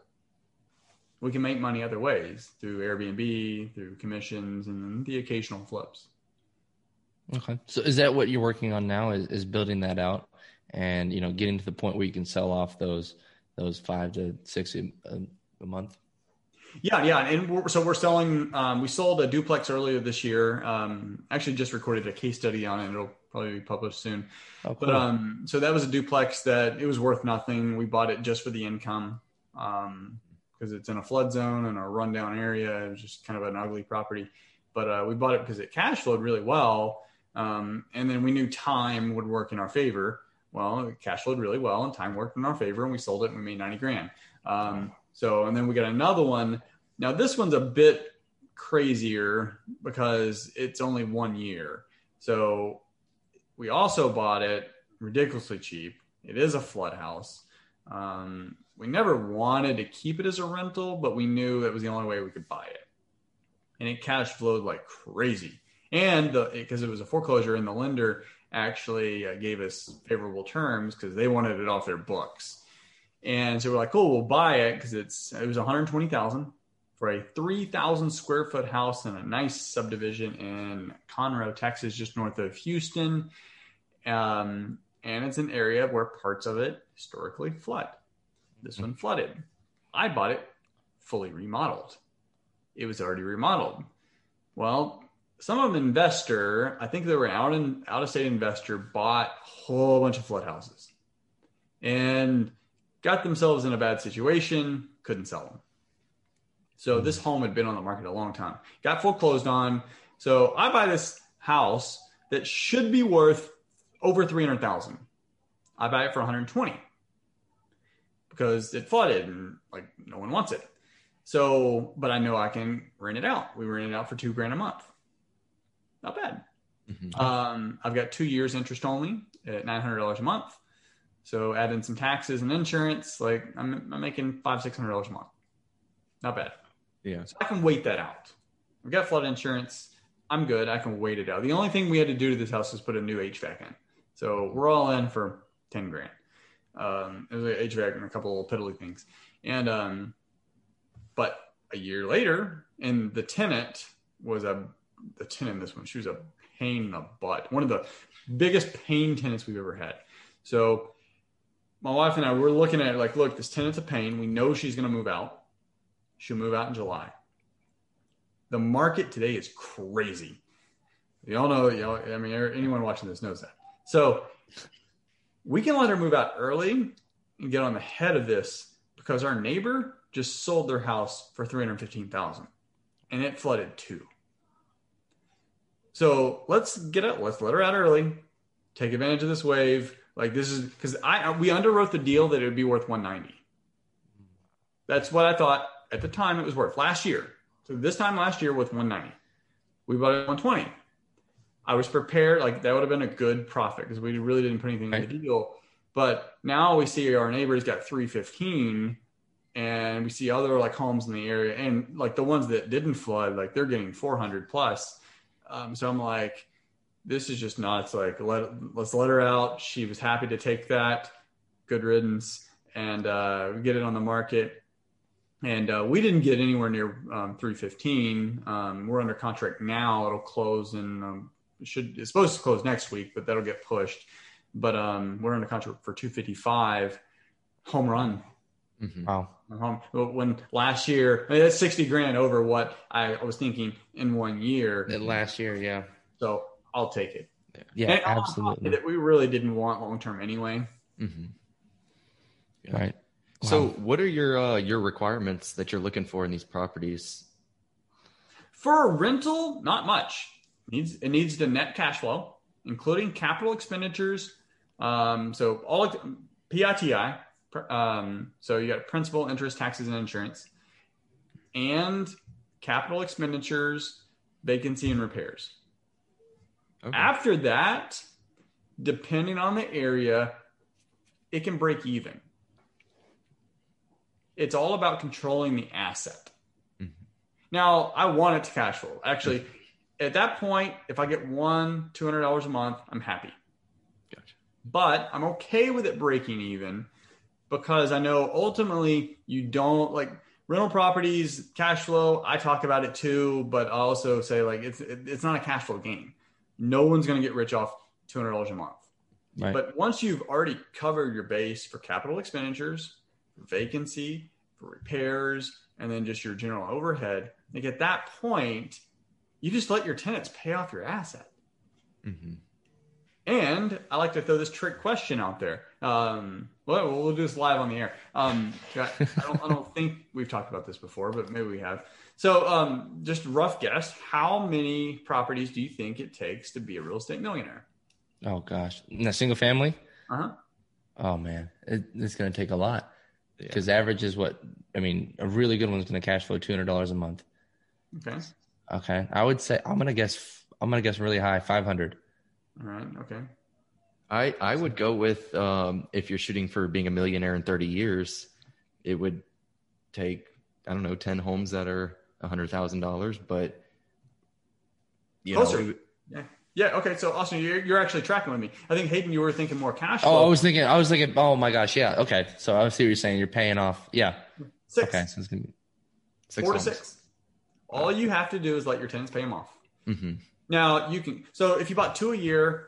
We can make money other ways, through Airbnb, through commissions, and then the occasional flips. Okay. So is that what you're working on now, is, is building that out and, you know, getting to the point where you can sell off those, those five to six a, a month? Yeah. Yeah. And we're, so we're selling, um, we sold a duplex earlier this year. Um, actually just recorded a case study on it. It'll probably be published soon. Oh, cool. But, um, so that was a duplex that it was worth nothing. We bought it just for the income, um, cause it's in a flood zone and a rundown area. It was just kind of an ugly property, but, uh, we bought it because it cash flowed really well. Um, and then we knew time would work in our favor. Well, it cash flowed really well and time worked in our favor, and we sold it and we made ninety grand. Um, so, and then we got another one. Now this one's a bit crazier because it's only one year. So we also bought it ridiculously cheap. It is a flood house. Um, we never wanted to keep it as a rental, but we knew that was the only way we could buy it. And it cash flowed like crazy. And the, because it was a foreclosure, and the lender actually uh, gave us favorable terms because they wanted it off their books. And so we're like, cool, we'll buy it, because it's, it was one hundred twenty thousand dollars for a three thousand square foot house in a nice subdivision in Conroe, Texas, just north of Houston. Um, and it's an area where parts of it historically flood. This one flooded. I bought it fully remodeled. It was already remodeled. Well, some of an investor, I think they were an out in, out-of-state investor, bought a whole bunch of flood houses and got themselves in a bad situation, couldn't sell them. So this home had been on the market a long time, got foreclosed on. So I buy this house that should be worth over three hundred thousand dollars. I buy it for one hundred twenty thousand dollars because it flooded and like no one wants it. So, but I know I can rent it out. We rent it out for two grand a month. Not bad. Mm-hmm. Um, I've got two years interest only at nine hundred dollars a month. So add in some taxes and insurance. Like I'm, I'm making five, six hundred dollars a month. Not bad. Yeah. So I can wait that out. We've got flood insurance. I'm good. I can wait it out. The only thing we had to do to this house was put a new H V A C in. So we're all in for ten grand. Um, it was like H V A C and a couple of piddly things. And, um, but a year later, and the tenant was a, the tenant in this one, she was a pain in the butt. One of the biggest pain tenants we've ever had. So my wife and I were looking at it like, look, this tenant's a pain. We know she's going to move out. She'll move out in July. The market today is crazy. You all know, you know, I mean, anyone watching this knows that. So we can let her move out early and get on the head of this, because our neighbor just sold their house for three hundred fifteen thousand dollars and it flooded too. So let's get out. Let's let her out early. Take advantage of this wave. Like this is because I, we underwrote the deal that it would be worth one ninety. That's what I thought at the time it was worth last year. So this time last year with one ninety, we bought it at one twenty. I was prepared. Like that would have been a good profit because we really didn't put anything in the deal. But now we see our neighbors got three fifteen, and we see other like homes in the area, and like the ones that didn't flood, like they're getting four hundred plus. Um, so I'm like, this is just nuts. Like, let, let's let her out. She was happy to take that. Good riddance. And uh, we get it on the market. And uh, we didn't get anywhere near um, three fifteen. Um, we're under contract now. It'll close and um, it should, it's supposed to close next week, but that'll get pushed. But um, we're under contract for two fifty-five. Home run. Mm-hmm. Wow. Home, when last year, I mean, that's sixty grand over what I was thinking in one year. And last year, yeah. So I'll take it. Yeah, and absolutely. That we really didn't want long term anyway. Mm-hmm. Yeah. Right. Wow. So, what are your uh, your requirements that you're looking for in these properties? For a rental, not much. It needs it needs to net cash flow, including capital expenditures. Um, so all P I T I. Um, so you got principal, interest, taxes, and insurance, and capital expenditures, vacancy, and repairs. Okay. After that, depending on the area, it can break even. It's all about controlling the asset. Mm-hmm. Now, I want it to cash flow. Actually, at that point, if I get one two hundred dollars a month, I'm happy. Gotcha. But I'm okay with it breaking even because I know ultimately you don't like rental properties, cash flow. I talk about it too, but I also say like it's it's not a cash flow game. No one's going to get rich off two hundred dollars a month. Right. But once you've already covered your base for capital expenditures, for vacancy, for repairs, and then just your general overhead, like at that point, you just let your tenants pay off your asset. Mm-hmm. And I like to throw this trick question out there. Um, well, we'll do this live on the air. Um, I, don't, I don't think we've talked about this before, but maybe we have. So um, just rough guess, how many properties do you think it takes to be a real estate millionaire? Oh, gosh. In a single family? Uh-huh. Oh, man. It, it's going to take a lot because yeah. average is what, I mean, a really good one's going to cash flow two hundred dollars a month. Okay. Okay. I would say I'm going to guess, I'm going to guess really high, five hundred dollars. All right. Okay. I, I would go with um, if you're shooting for being a millionaire in thirty years, it would take, I don't know, ten homes that are one hundred thousand dollars, but you Closer. know. Yeah. Yeah. Okay. So Austin, you're, you're actually tracking with me. I think Hayden, you were thinking more cash flow. Oh, I was thinking, I was thinking, oh my gosh. Yeah. Okay. So I see what you're saying. You're paying off. Yeah. Six. Okay. So it's going to be six Four homes. to six. All you have to do is let your tenants pay them off. Mm-hmm. Now you can, so if you bought two a year,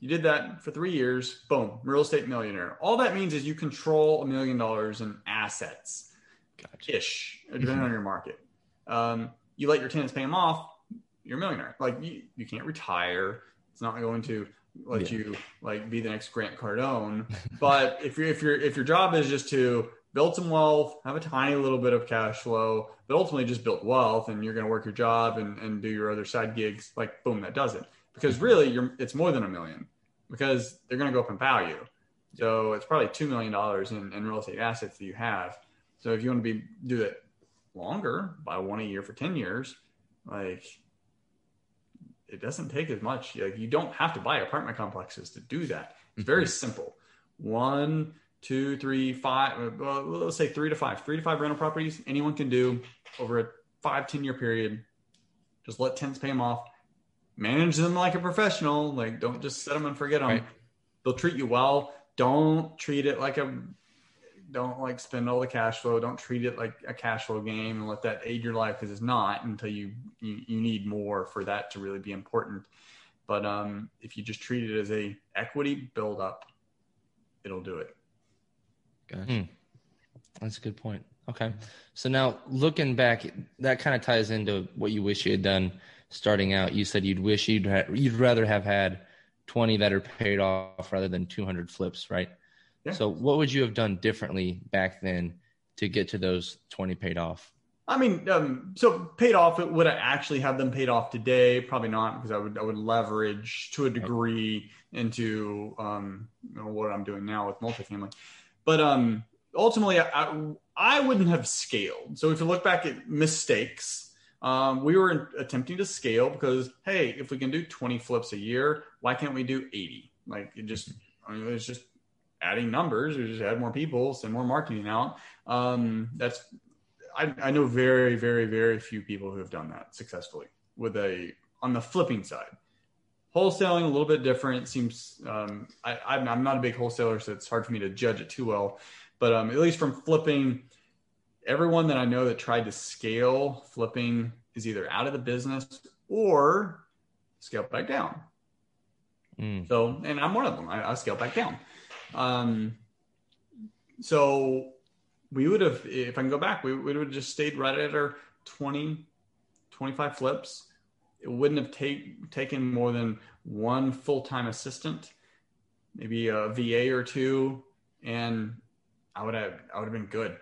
you did that for three years, boom, real estate millionaire. All that means is you control a million dollars in assets. Gotcha. Ish, depending mm-hmm. on your market. Um, you let your tenants pay them off, you're a millionaire. Like you, you can't retire. It's not going to let yeah. you like be the next Grant Cardone. But if you if your if your job is just to build some wealth, have a tiny little bit of cash flow, but ultimately just build wealth, and you're going to work your job and, and do your other side gigs, like boom, that does it. Because really, you're it's more than a million because they're going to go up in value. So it's probably two million dollars in, in real estate assets that you have. So if you want to be do it longer by one a year for ten years, like it doesn't take as much. Like you don't have to buy apartment complexes to do that. It's very mm-hmm. simple. One, two, three, five, well, let's say three to five, three to five rental properties anyone can do over a five, ten year period. Just let tenants pay them off, manage them like a professional. Like don't just set them and forget them. Right. They'll treat you well. Don't treat it like a Don't like spend all the cash flow. Don't treat it like a cash flow game and let that aid your life because it's not until you, you you need more for that to really be important. But um, if you just treat it as a equity buildup, it'll do it. Gotcha. Mm. That's a good point. Okay. So now looking back, that kind of ties into what you wish you had done starting out. You said you'd wish you'd ha- you'd rather have had twenty that are paid off rather than two hundred flips, right? Yeah. So what would you have done differently back then to get to those twenty paid off? I mean, um, so paid off, would I actually have them paid off today? Probably not, because I would I would leverage to a degree into um, you know, what I'm doing now with multifamily. But um, ultimately, I, I, I wouldn't have scaled. So if you look back at mistakes, um, we were attempting to scale because, hey, if we can do twenty flips a year, why can't we do eighty? Like it just, I mean, it's just adding numbers, or just add more people, send more marketing out. Um, that's I, I know very, very, very few people who have done that successfully with a, on the flipping side. Wholesaling, a little bit different, seems, um, I, I'm, I'm not a big wholesaler, so it's hard for me to judge it too well, but um, at least from flipping, everyone that I know that tried to scale flipping is either out of the business or scaled back down. Mm. So, and I'm one of them, I, I scaled back down. Um, so we would have, if I can go back, we, we would have just stayed right at our twenty, twenty-five flips. It wouldn't have take, taken more than one full-time assistant, maybe a V A or two. And I would have, I would have been good.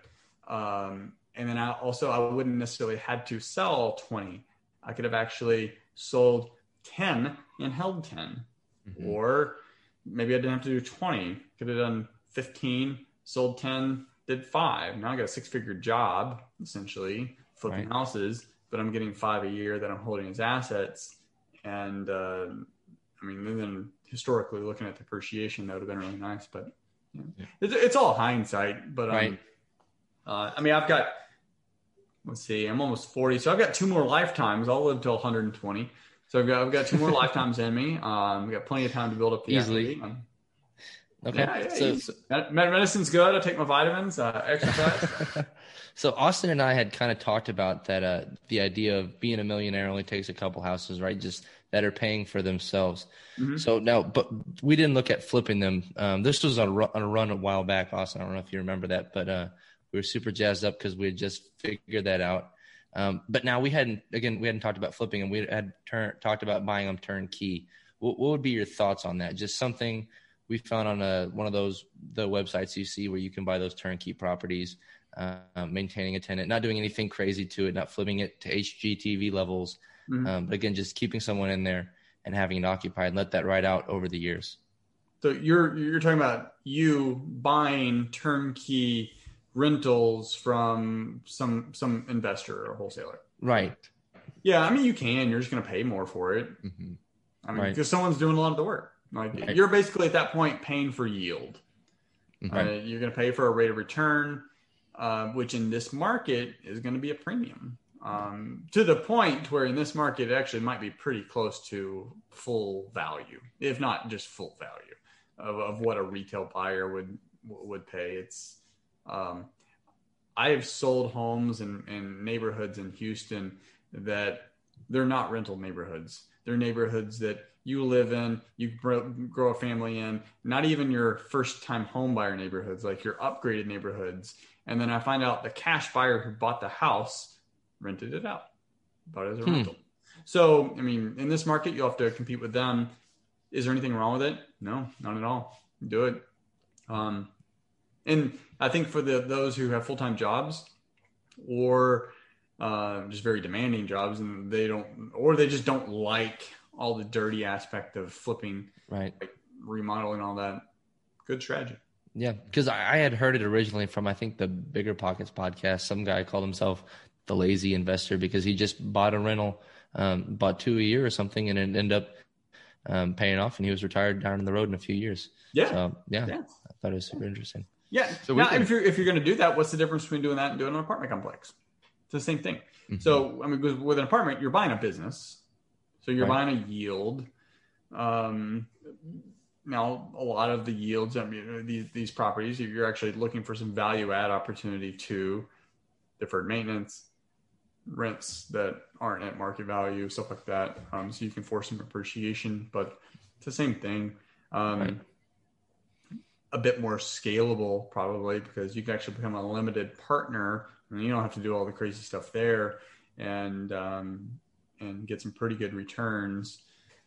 Um, and then I also, I wouldn't necessarily had to sell twenty. I could have actually sold ten and held ten, mm-hmm. or maybe I didn't have to do twenty. Could have done fifteen, sold ten, did five. Now I got a six figure job, essentially flipping right. houses, but I'm getting five a year that I'm holding as assets. And, uh, I mean, then historically looking at the appreciation, that would have been really nice, but you know, yeah. it's, it's all hindsight, but um, right. uh, I mean, I've got, let's see, I'm almost forty. So I've got two more lifetimes. I'll live till one hundred twenty. So I've got, I've got two more lifetimes in me. Um, we got plenty of time to build up the easily. Um, Okay. Yeah, yeah, so, so medicine's good. I take my vitamins, uh, exercise. So Austin and I had kind of talked about that. Uh, the idea of being a millionaire only takes a couple houses, right? Just that are paying for themselves. Mm-hmm. So now, but we didn't look at flipping them. Um, this was on a, on a run a while back, Austin. I don't know if you remember that, but uh, we were super jazzed up because we had just figured that out. Um, but now we hadn't, again, we hadn't talked about flipping, and we had turn, talked about buying them turnkey. What, what would be your thoughts on that? Just something we found on a, one of those, the websites you see where you can buy those turnkey properties, uh, maintaining a tenant, not doing anything crazy to it, not flipping it to H G T V levels. Mm-hmm. Um, but again, just keeping someone in there and having it occupied and let that ride out over the years. So you're, you're talking about you buying turnkey rentals from some, some investor or wholesaler. Right. Yeah. I mean, you can, you're just going to pay more for it. Mm-hmm. I mean, because right. someone's doing a lot of the work. Like right. You're basically at that point paying for yield. Mm-hmm. Uh, you're going to pay for a rate of return, uh, which in this market is going to be a premium, um, to the point where in this market, it actually might be pretty close to full value, if not just full value of, of what a retail buyer would, would pay. It's, um, I have sold homes in, in neighborhoods in Houston that they're not rental neighborhoods. They're neighborhoods that you live in, you grow a family in, not even your first time home buyer neighborhoods, like your upgraded neighborhoods. And then I find out the cash buyer who bought the house rented it out, bought it as a hmm. rental. So, I mean, in this market, you'll have to compete with them. Is there anything wrong with it? No, not at all. Do it. Um, and I think for the those who have full-time jobs or uh, just very demanding jobs, and they don't, or they just don't like all the dirty aspect of flipping, right? Like remodeling, all that. Good strategy. Yeah. Cause I had heard it originally from, I think, the BiggerPockets podcast. Some guy called himself the lazy investor because he just bought a rental, um, bought two a year or something, and it ended up um, paying off, and he was retired down the road in a few years. Yeah. So, yeah, yeah. I thought it was super interesting. Yeah. So now, can... if you're, if you're going to do that, what's the difference between doing that and doing an apartment complex? It's the same thing. Mm-hmm. So, I mean, with an apartment, you're buying a business. So you're right. buying a yield. Um, now, a lot of the yields, I mean, these, these properties, you're actually looking for some value add opportunity to deferred maintenance, rents that aren't at market value, stuff like that. Um, so you can force some appreciation, but it's the same thing. Um, right. A bit more scalable probably, because you can actually become a limited partner and you don't have to do all the crazy stuff there. And, um, and get some pretty good returns.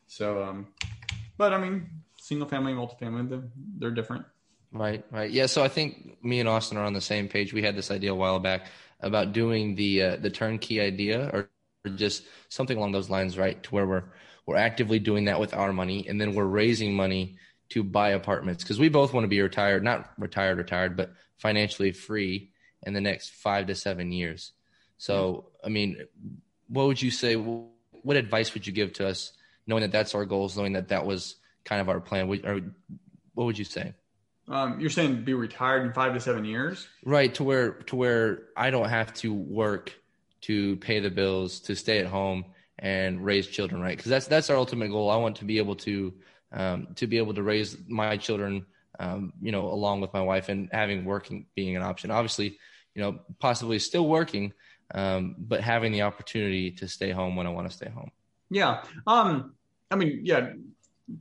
So, um, but I mean, single family, multifamily, they're, they're different. Right, right. Yeah, so I think me and Austin are on the same page. We had this idea a while back about doing the uh, the turnkey idea or just something along those lines, right, to where we're we're actively doing that with our money, and then we're raising money to buy apartments because we both want to be retired, not retired, retired, but financially free in the next five to seven years. So, I mean, what would you say, what advice would you give to us knowing that that's our goals, knowing that that was kind of our plan? What, or what would you say? Um, you're saying be retired in five to seven years? Right, to where to where I don't have to work to pay the bills, to stay at home and raise children, right? Because that's that's our ultimate goal. I want to be able to um, to be able to raise my children, um, you know, along with my wife, and having working being an option. Obviously, you know, possibly still working, um, but having the opportunity to stay home when I want to stay home. Yeah, um, I mean, yeah,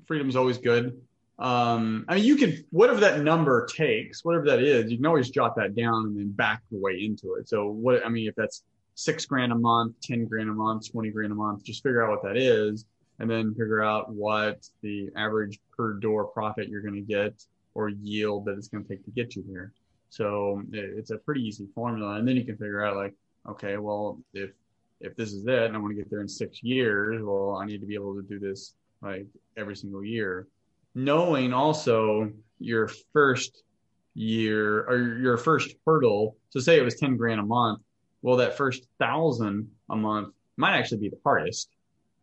freedom's always good. Um, I mean, you could, whatever that number takes, whatever that is, you can always jot that down and then back the way into it. So what, I mean, if that's six grand a month, ten grand a month, twenty grand a month, just figure out what that is and then figure out what the average per door profit you're going to get or yield that it's going to take to get you there. So it's a pretty easy formula. And then you can figure out like, okay, well, if, if this is it and I want to get there in six years, well, I need to be able to do this like every single year. Knowing also your first year or your first hurdle. So say it was ten grand a month. Well, that first thousand a month might actually be the hardest.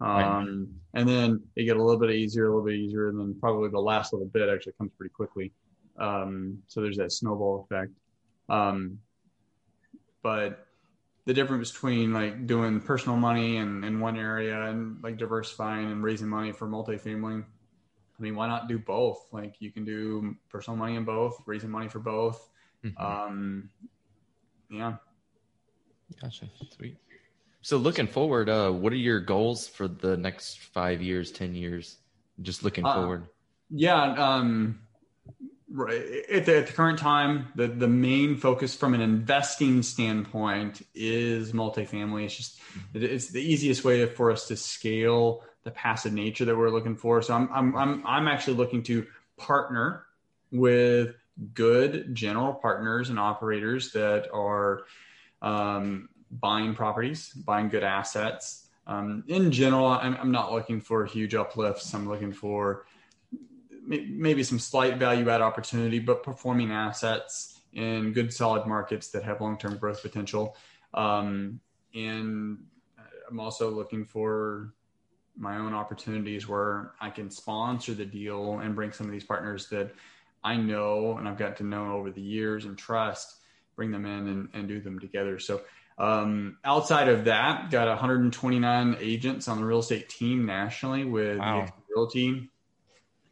Um, right. And then it get a little bit easier, a little bit easier. And then probably the last little bit actually comes pretty quickly. Um, so there's that snowball effect. Um, but the difference between like doing personal money and in one area and like diversifying and raising money for multifamily, I mean, why not do both? Like you can do personal money in both, raising money for both. Mm-hmm. Um, yeah. Gotcha. Sweet. So looking forward, uh, what are your goals for the next five years, ten years? Just looking uh, forward. Yeah. Um, right. At the, at the current time, the, the main focus from an investing standpoint is multifamily. It's just, it's the easiest way for us to scale the passive nature that we're looking for. So I'm, I'm, I'm, I'm actually looking to partner with good general partners and operators that are um, buying properties, buying good assets. Um, in general, I'm, I'm not looking for huge uplifts. I'm looking for maybe some slight value add opportunity, but performing assets in good solid markets that have long-term growth potential. Um, and I'm also looking for my own opportunities where I can sponsor the deal and bring some of these partners that I know and I've got to know over the years and trust, bring them in and, and do them together. So um, outside of that, got one hundred twenty-nine agents on the real estate team nationally with wow. E X P Realty.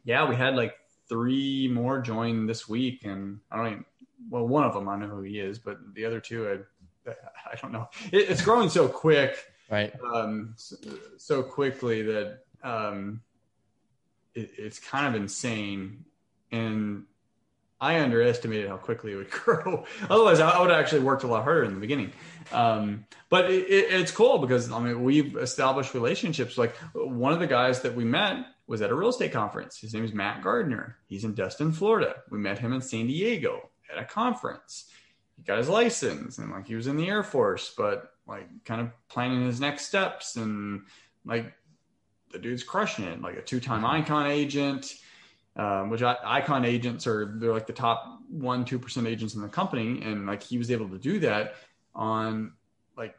Yeah, we had like three more join this week, and I don't even, well, one of them I know who he is, but the other two, I, I don't know. It, it's growing so quick. Right. Um, so, so quickly that um, it, it's kind of insane. And I underestimated how quickly it would grow. Otherwise, I, I would have actually worked a lot harder in the beginning. Um, but it, it, it's cool because, I mean, we've established relationships. Like one of the guys that we met was at a real estate conference. His name is Matt Gardner. He's in Destin, Florida. We met him in San Diego at a conference. He got his license and like he was in the Air Force, but like kind of planning his next steps, and like the dude's crushing it, like a two-time Icon agent, um, which I, Icon agents are, they're like the top one, two percent agents in the company. And like, he was able to do that on like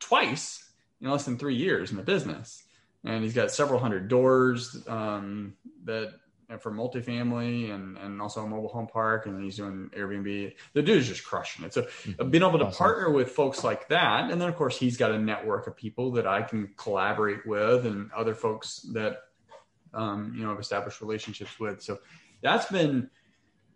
twice in less than three years in the business. And he's got several hundred doors um, that for multifamily and, and also a mobile home park. And he's doing Airbnb. The dude's just crushing it. So being able to awesome. partner with folks like that. And then of course he's got a network of people that I can collaborate with and other folks that, um, you know, I've established relationships with. So that's been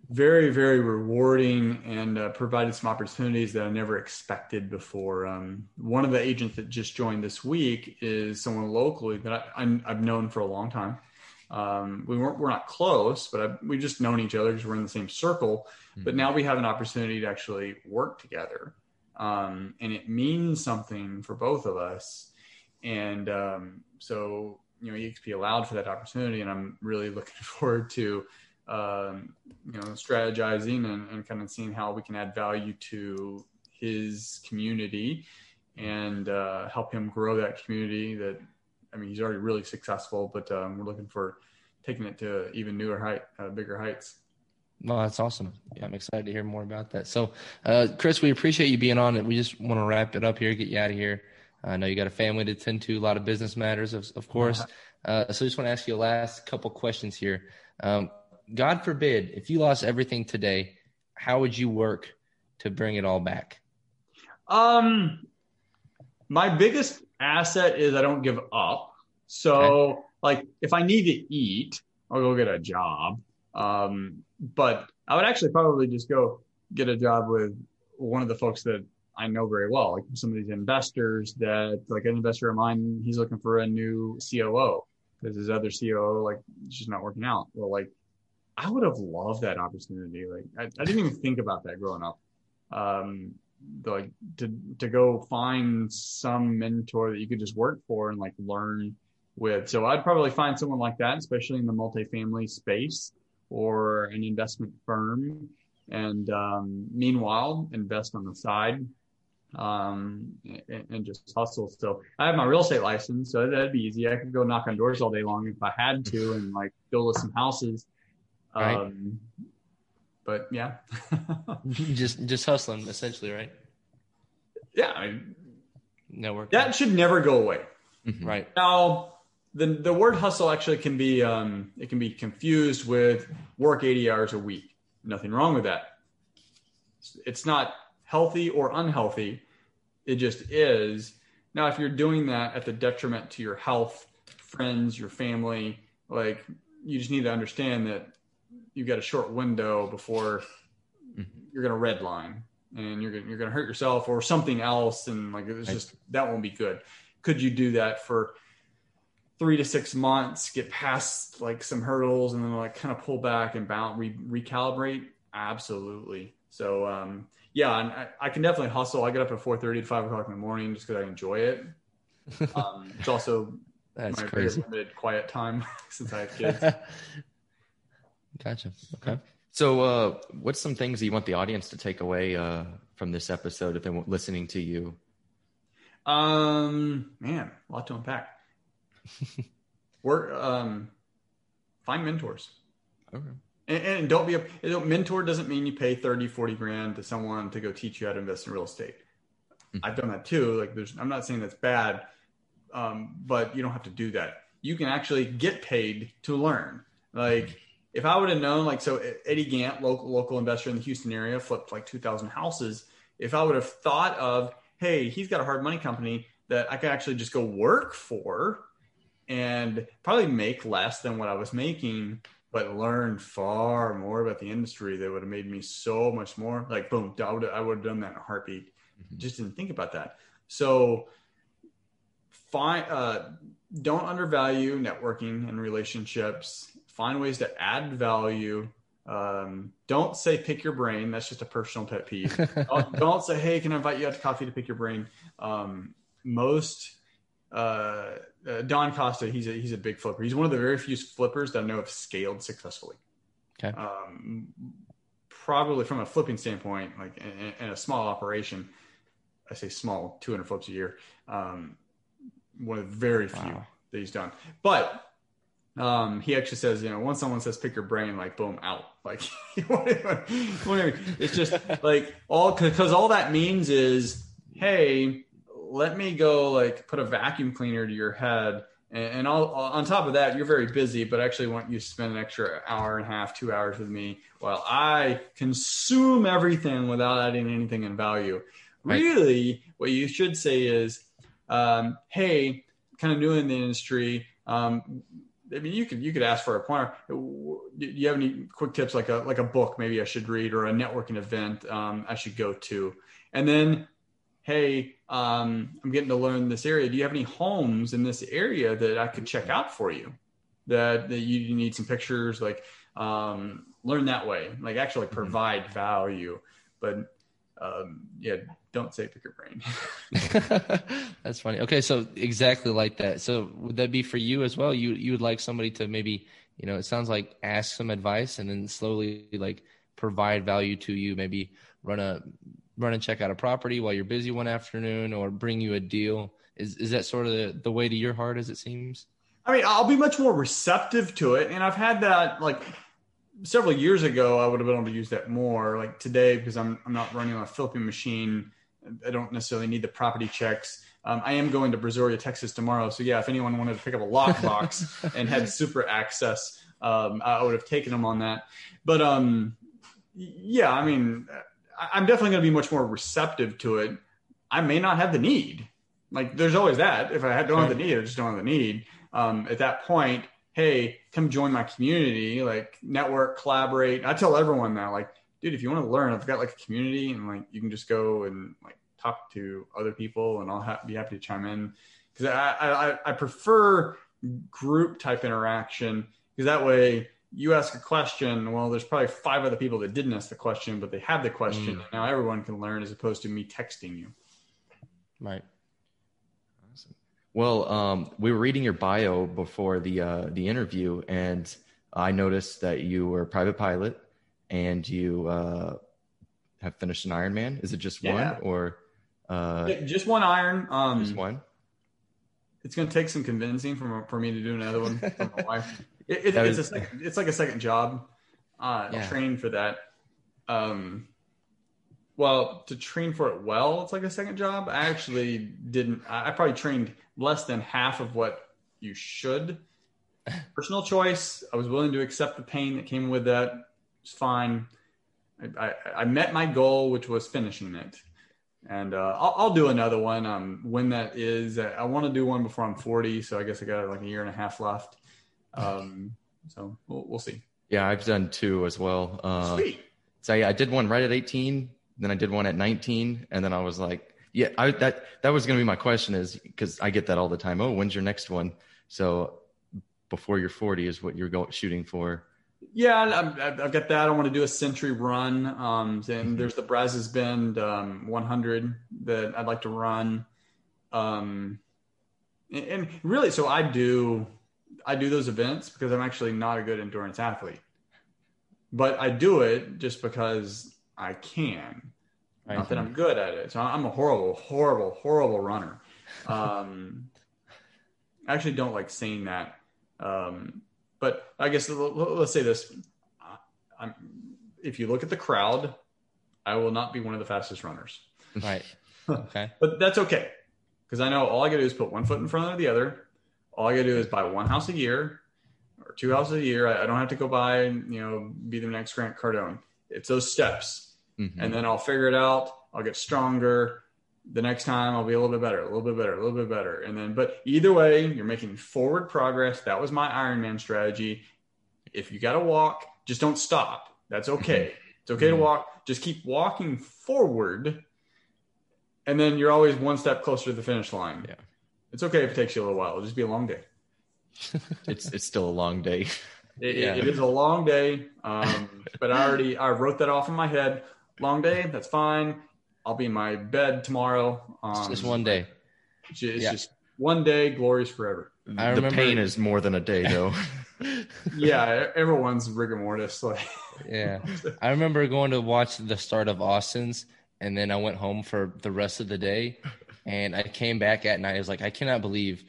very, very rewarding and uh, provided some opportunities that I never expected before. Um, one of the agents that just joined this week is someone locally that I, I'm, I've known for a long time. Um, we weren't, we're not close, but I, we've just known each other because we're in the same circle, mm-hmm. but now we have an opportunity to actually work together. Um, and it means something for both of us. And, um, so, you know, E X P allowed for that opportunity, and I'm really looking forward to, um, you know, strategizing and, and kind of seeing how we can add value to his community and uh, help him grow that community that, I mean, he's already really successful, but um, we're looking for taking it to even newer height, uh, bigger heights. Well, that's awesome. Yeah, I'm excited to hear more about that. So, uh, Chris, we appreciate you being on. We just want to wrap it up here, get you out of here. I know you got a family to tend to, a lot of business matters, of, of course. Uh, so I just want to ask you a last couple questions here. Um, God forbid, if you lost everything today, how would you work to bring it all back? Um, my biggest asset is I don't give up. So, okay. like, if I need to eat, I'll go get a job. Um, but I would actually probably just go get a job with one of the folks that I know very well, like some of these investors that, like an investor of mine, he's looking for a new C O O because his other C O O, like, it's just not working out. Well, like, I would have loved that opportunity. Like, I, I didn't even think about that growing up. Um, the, like to, to go find some mentor that you could just work for and like learn with. So I'd probably find someone like that, especially in the multifamily space or an investment firm. And um, meanwhile, invest on the side. Um, and, and just hustle. So I have my real estate license, so that'd be easy. I could go knock on doors all day long if I had to and like go list some houses. Um, right. But yeah, just, just hustling essentially. Right. Yeah. I mean, network. That should never go away. Mm-hmm. Right. Now the, the word hustle actually can be, um, it can be confused with work eighty hours a week. Nothing wrong with that. It's not healthy or unhealthy. It just is. Now, if you're doing that at the detriment to your health, friends, your family, like you just need to understand that you've got a short window before you're going to redline and you're going you're going to hurt yourself or something else. And like, it's just, that won't be good. Could you do that for three to six months, get past like some hurdles and then like kind of pull back and bounce, re- recalibrate? Absolutely. So, um, yeah, and I, I can definitely hustle. I get up at four thirty to five o'clock in the morning just because I enjoy it. Um, it's also That's my crazy. Very limited quiet time since I have kids. Gotcha. Okay. So uh, what's some things that you want the audience to take away uh, from this episode if they're listening to you? Um, man, a lot to unpack. Work, um, find mentors. Okay. And, and don't be a mentor doesn't mean you pay thirty, forty grand to someone to go teach you how to invest in real estate. Mm-hmm. I've done that too. Like there's, I'm not saying that's bad, um, but you don't have to do that. You can actually get paid to learn. Like mm-hmm. if I would have known, like, so Eddie Gantt, local, local investor in the Houston area, flipped like two thousand houses. If I would have thought of, hey, he's got a hard money company that I could actually just go work for and probably make less than what I was making, but learned far more about the industry that would have made me so much more like, boom, I would have, I would have done that in a heartbeat. Mm-hmm. Just didn't think about that. So find, uh, don't undervalue networking and relationships. Find ways to add value. Um, don't say pick your brain. That's just a personal pet peeve. don't, don't say, hey, can I invite you out to coffee to pick your brain? Um, most, uh, Uh, Don Costa, he's a, he's a big flipper. He's one of the very few flippers that I know have scaled successfully. Okay. Um, probably from a flipping standpoint, like in, in a small operation, I say small, two hundred flips a year. Um, one of the very few wow. that he's done, but um, he actually says, you know, once someone says, pick your brain, like boom, out. Like it's just like all, cause, cause all that means is, hey, let me go like put a vacuum cleaner to your head. And, and all, on top of that, you're very busy, but I actually want you to spend an extra hour and a half, two hours with me while I consume everything without adding anything in value. Right. Really, what you should say is, um, hey, kind of new in the industry. Um, I mean, you could, you could ask for a pointer. Do you have any quick tips, like a, like a book maybe I should read or a networking event um, I should go to? And then, hey, um, I'm getting to learn this area. Do you have any homes in this area that I could check out for you that, that you need some pictures, like, um, learn that way, like actually provide value, but um, yeah, don't say pick your brain. That's funny. Okay. So exactly like that. So would that be for you as well? You, you would like somebody to maybe, you know, it sounds like ask some advice and then slowly like provide value to you, maybe run a, run and check out a property while you're busy one afternoon or bring you a deal. Is, is that sort of the, the way to your heart as it seems? I mean, I'll be much more receptive to it. And I've had that like several years ago, I would have been able to use that more. Like today, because I'm I'm not running on a flipping machine, I don't necessarily need the property checks. Um, I am going to Brazoria, Texas tomorrow. So yeah, if anyone wanted to pick up a lockbox and had super access, um, I would have taken them on that. But um, yeah, I mean, I'm definitely going to be much more receptive to it. I may not have the need. Like there's always that. If I don't have the need, I just don't have the need. Um, at that point, hey, come join my community, like network, collaborate. I tell everyone now, like, dude, if you want to learn, I've got like a community and like, you can just go and like talk to other people and I'll ha- be happy to chime in. Cause I, I, I prefer group type interaction because that way you ask a question. Well, there's probably five other people that didn't ask the question, but they have the question. Mm. And now everyone can learn as opposed to me texting you. Right. Well, um, we were reading your bio before the uh, the interview, and I noticed that you were a private pilot, and you uh, have finished an Ironman. Is it just yeah. one or uh, just one Iron? Um, just one. It's going to take some convincing from for me to do another one. For my wife. It, it, it's was, a second, it's like a second job. Uh, yeah. Training for that. Um, well, to train for it well, it's like a second job. I actually didn't. I, I probably trained less than half of what you should. Personal choice. I was willing to accept the pain that came with that. It's fine. I, I, I met my goal, which was finishing it. And uh, I'll, I'll do another one um, when that is. I, I want to do one before I'm forty. So I guess I got like a year and a half left. Um, so we'll, we'll see. Yeah, I've done two as well. Uh, Sweet. So yeah, I did one right at eighteen. Then I did one at nineteen. And then I was like, yeah, I, that that was going to be my question is because I get that all the time. Oh, when's your next one? So before you're forty is what you're go- shooting for. Yeah, I've, I've got that. I want to do a century run. Um, and there's the Brazos Bend um, one hundred that I'd like to run. Um, and, and really, so I do I do those events because I'm actually not a good endurance athlete. But I do it just because I can. Not that I'm good at it. So I'm a horrible, horrible, horrible runner. Um, I actually don't like saying that. Um, but I guess let's say this. I'm, if you look at the crowd, I will not be one of the fastest runners. Right. Okay. But that's okay. Because I know all I got to do is put one foot in front of the other. All I got to do is buy one house a year or two houses a year. I, I don't have to go buy, you know, be the next Grant Cardone. It's those steps. Mm-hmm. And then I'll figure it out. I'll get stronger. The next time I'll be a little bit better, a little bit better, a little bit better. And then, but either way, you're making forward progress. That was my Ironman strategy. If you got to walk, just don't stop. That's okay. It's okay mm-hmm. to walk. Just keep walking forward. And then you're always one step closer to the finish line. Yeah. It's okay if it takes you a little while. It'll just be a long day. it's it's still a long day. It, yeah. it, it is a long day. Um, but I already, I wrote that off in my head. Long day, that's fine. I'll be in my bed tomorrow. Um, it's just one day. It's yeah. just one day, glorious forever. I the remember, pain is more than a day, though. yeah, everyone's rigor mortis. Like, yeah. I remember going to watch the start of Austin's, and then I went home for the rest of the day, and I came back at night. I was like, I cannot believe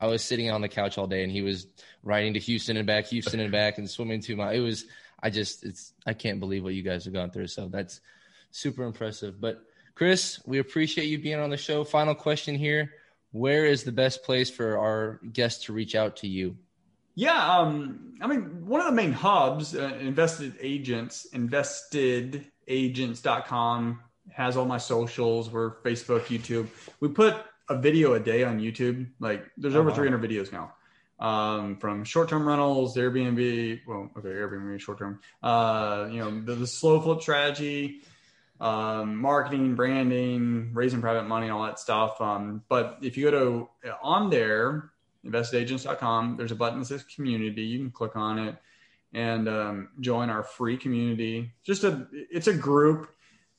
I was sitting on the couch all day, and he was riding to Houston and back, Houston and back, and swimming two miles. It was – I just, it's, I can't believe what you guys have gone through. So that's super impressive. But Chris, we appreciate you being on the show. Final question here. Where is the best place for our guests to reach out to you? Yeah. Um, I mean, one of the main hubs, uh, Invested Agents, invested agents dot com has all my socials. We're Facebook, YouTube. We put a video a day on YouTube. Like there's over oh, wow. three hundred videos now. Um, from short-term rentals, Airbnb, well, okay, Airbnb, short-term, uh, you know, the, the slow flip strategy, um, marketing, branding, raising private money, all that stuff. Um, but if you go to on there, invested agents dot com, there's a button that says community. You can click on it and, um, join our free community. Just a, it's a group.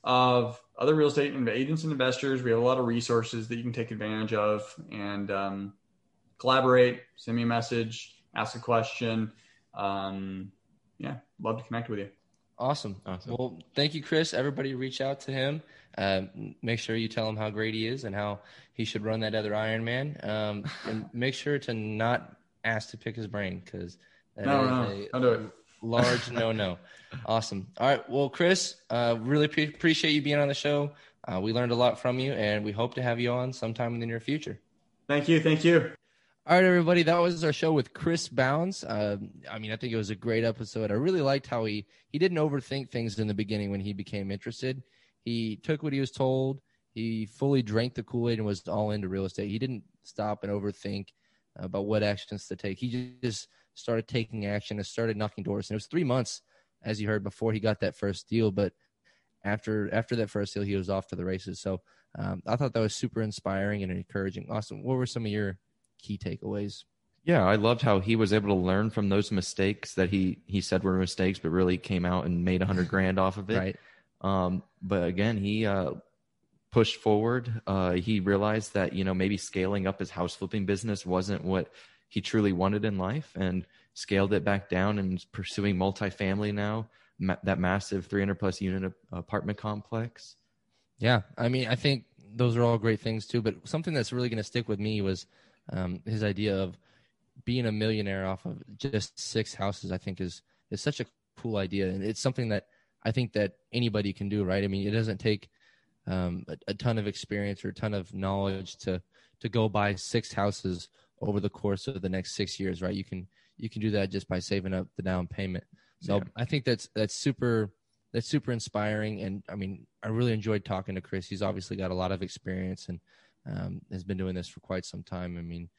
of other real estate agents and investors. We have a lot of resources that you can take advantage of and um, collaborate, send me a message, ask a question. Um, yeah, love to connect with you. Awesome. awesome. Well, thank you, Chris. Everybody reach out to him. Uh, make sure you tell him how great he is and how he should run that other Ironman. Um, and make sure to not ask to pick his brain, because that no, is no, a do it. large no-no. Awesome. All right. Well, Chris, uh, really pre- appreciate you being on the show. Uh, we learned a lot from you, and we hope to have you on sometime in the near future. Thank you. Thank you. All right, everybody, that was our show with Chris Bounds. Uh, I mean, I think it was a great episode. I really liked how he, he didn't overthink things in the beginning when he became interested. He took what he was told. He fully drank the Kool-Aid and was all into real estate. He didn't stop and overthink about what actions to take. He just started taking action and started knocking doors. And it was three months, as you heard, before he got that first deal. But after after that first deal, he was off to the races. So um, I thought that was super inspiring and encouraging. Awesome. What were some of your key takeaways? Yeah, I loved how he was able to learn from those mistakes that he he said were mistakes, but really came out and made a hundred grand off of it. Right. Um, but again, he uh, pushed forward. Uh, he realized that, you know, maybe scaling up his house flipping business wasn't what he truly wanted in life, and scaled it back down and pursuing multifamily now, ma- that massive three hundred plus unit apartment complex. Yeah. I mean, I think those are all great things too, but something that's really going to stick with me was Um, his idea of being a millionaire off of just six houses, I think is, is such a cool idea. And it's something that I think that anybody can do, right? I mean, it doesn't take um, a, a ton of experience or a ton of knowledge to, to go buy six houses over the course of the next six years, right? You can, you can do that just by saving up the down payment. So yeah. I think that's, that's super, that's super inspiring. And I mean, I really enjoyed talking to Chris. He's obviously got a lot of experience and, Um, has been doing this for quite some time. I mean,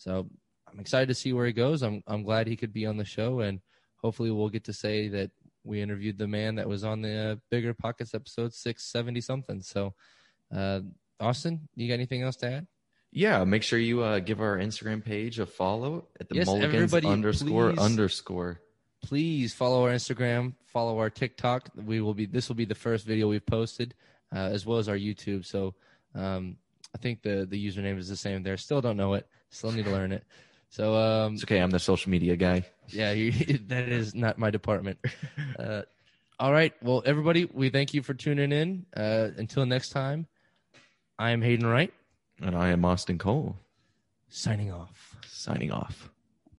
so I'm excited to see where he goes. I'm I'm glad he could be on the show, and hopefully we'll get to say that we interviewed the man that was on the uh, Bigger Pockets episode six seventy something. So, uh, Austin, you got anything else to add? Yeah, make sure you uh, give our Instagram page a follow at the yes, Mulligans underscore please, underscore. Please follow our Instagram, follow our TikTok. We will be this will be the first video we've posted, uh, as well as our YouTube. So. Um, I think the, the username is the same there. Still don't know it. Still need to learn it. So um, it's okay. I'm the social media guy. Yeah, you, that is not my department. Uh, all right. Well, everybody, we thank you for tuning in. Uh, until next time, I am Hayden Wright. And I am Austin Cole. Signing off. Signing off.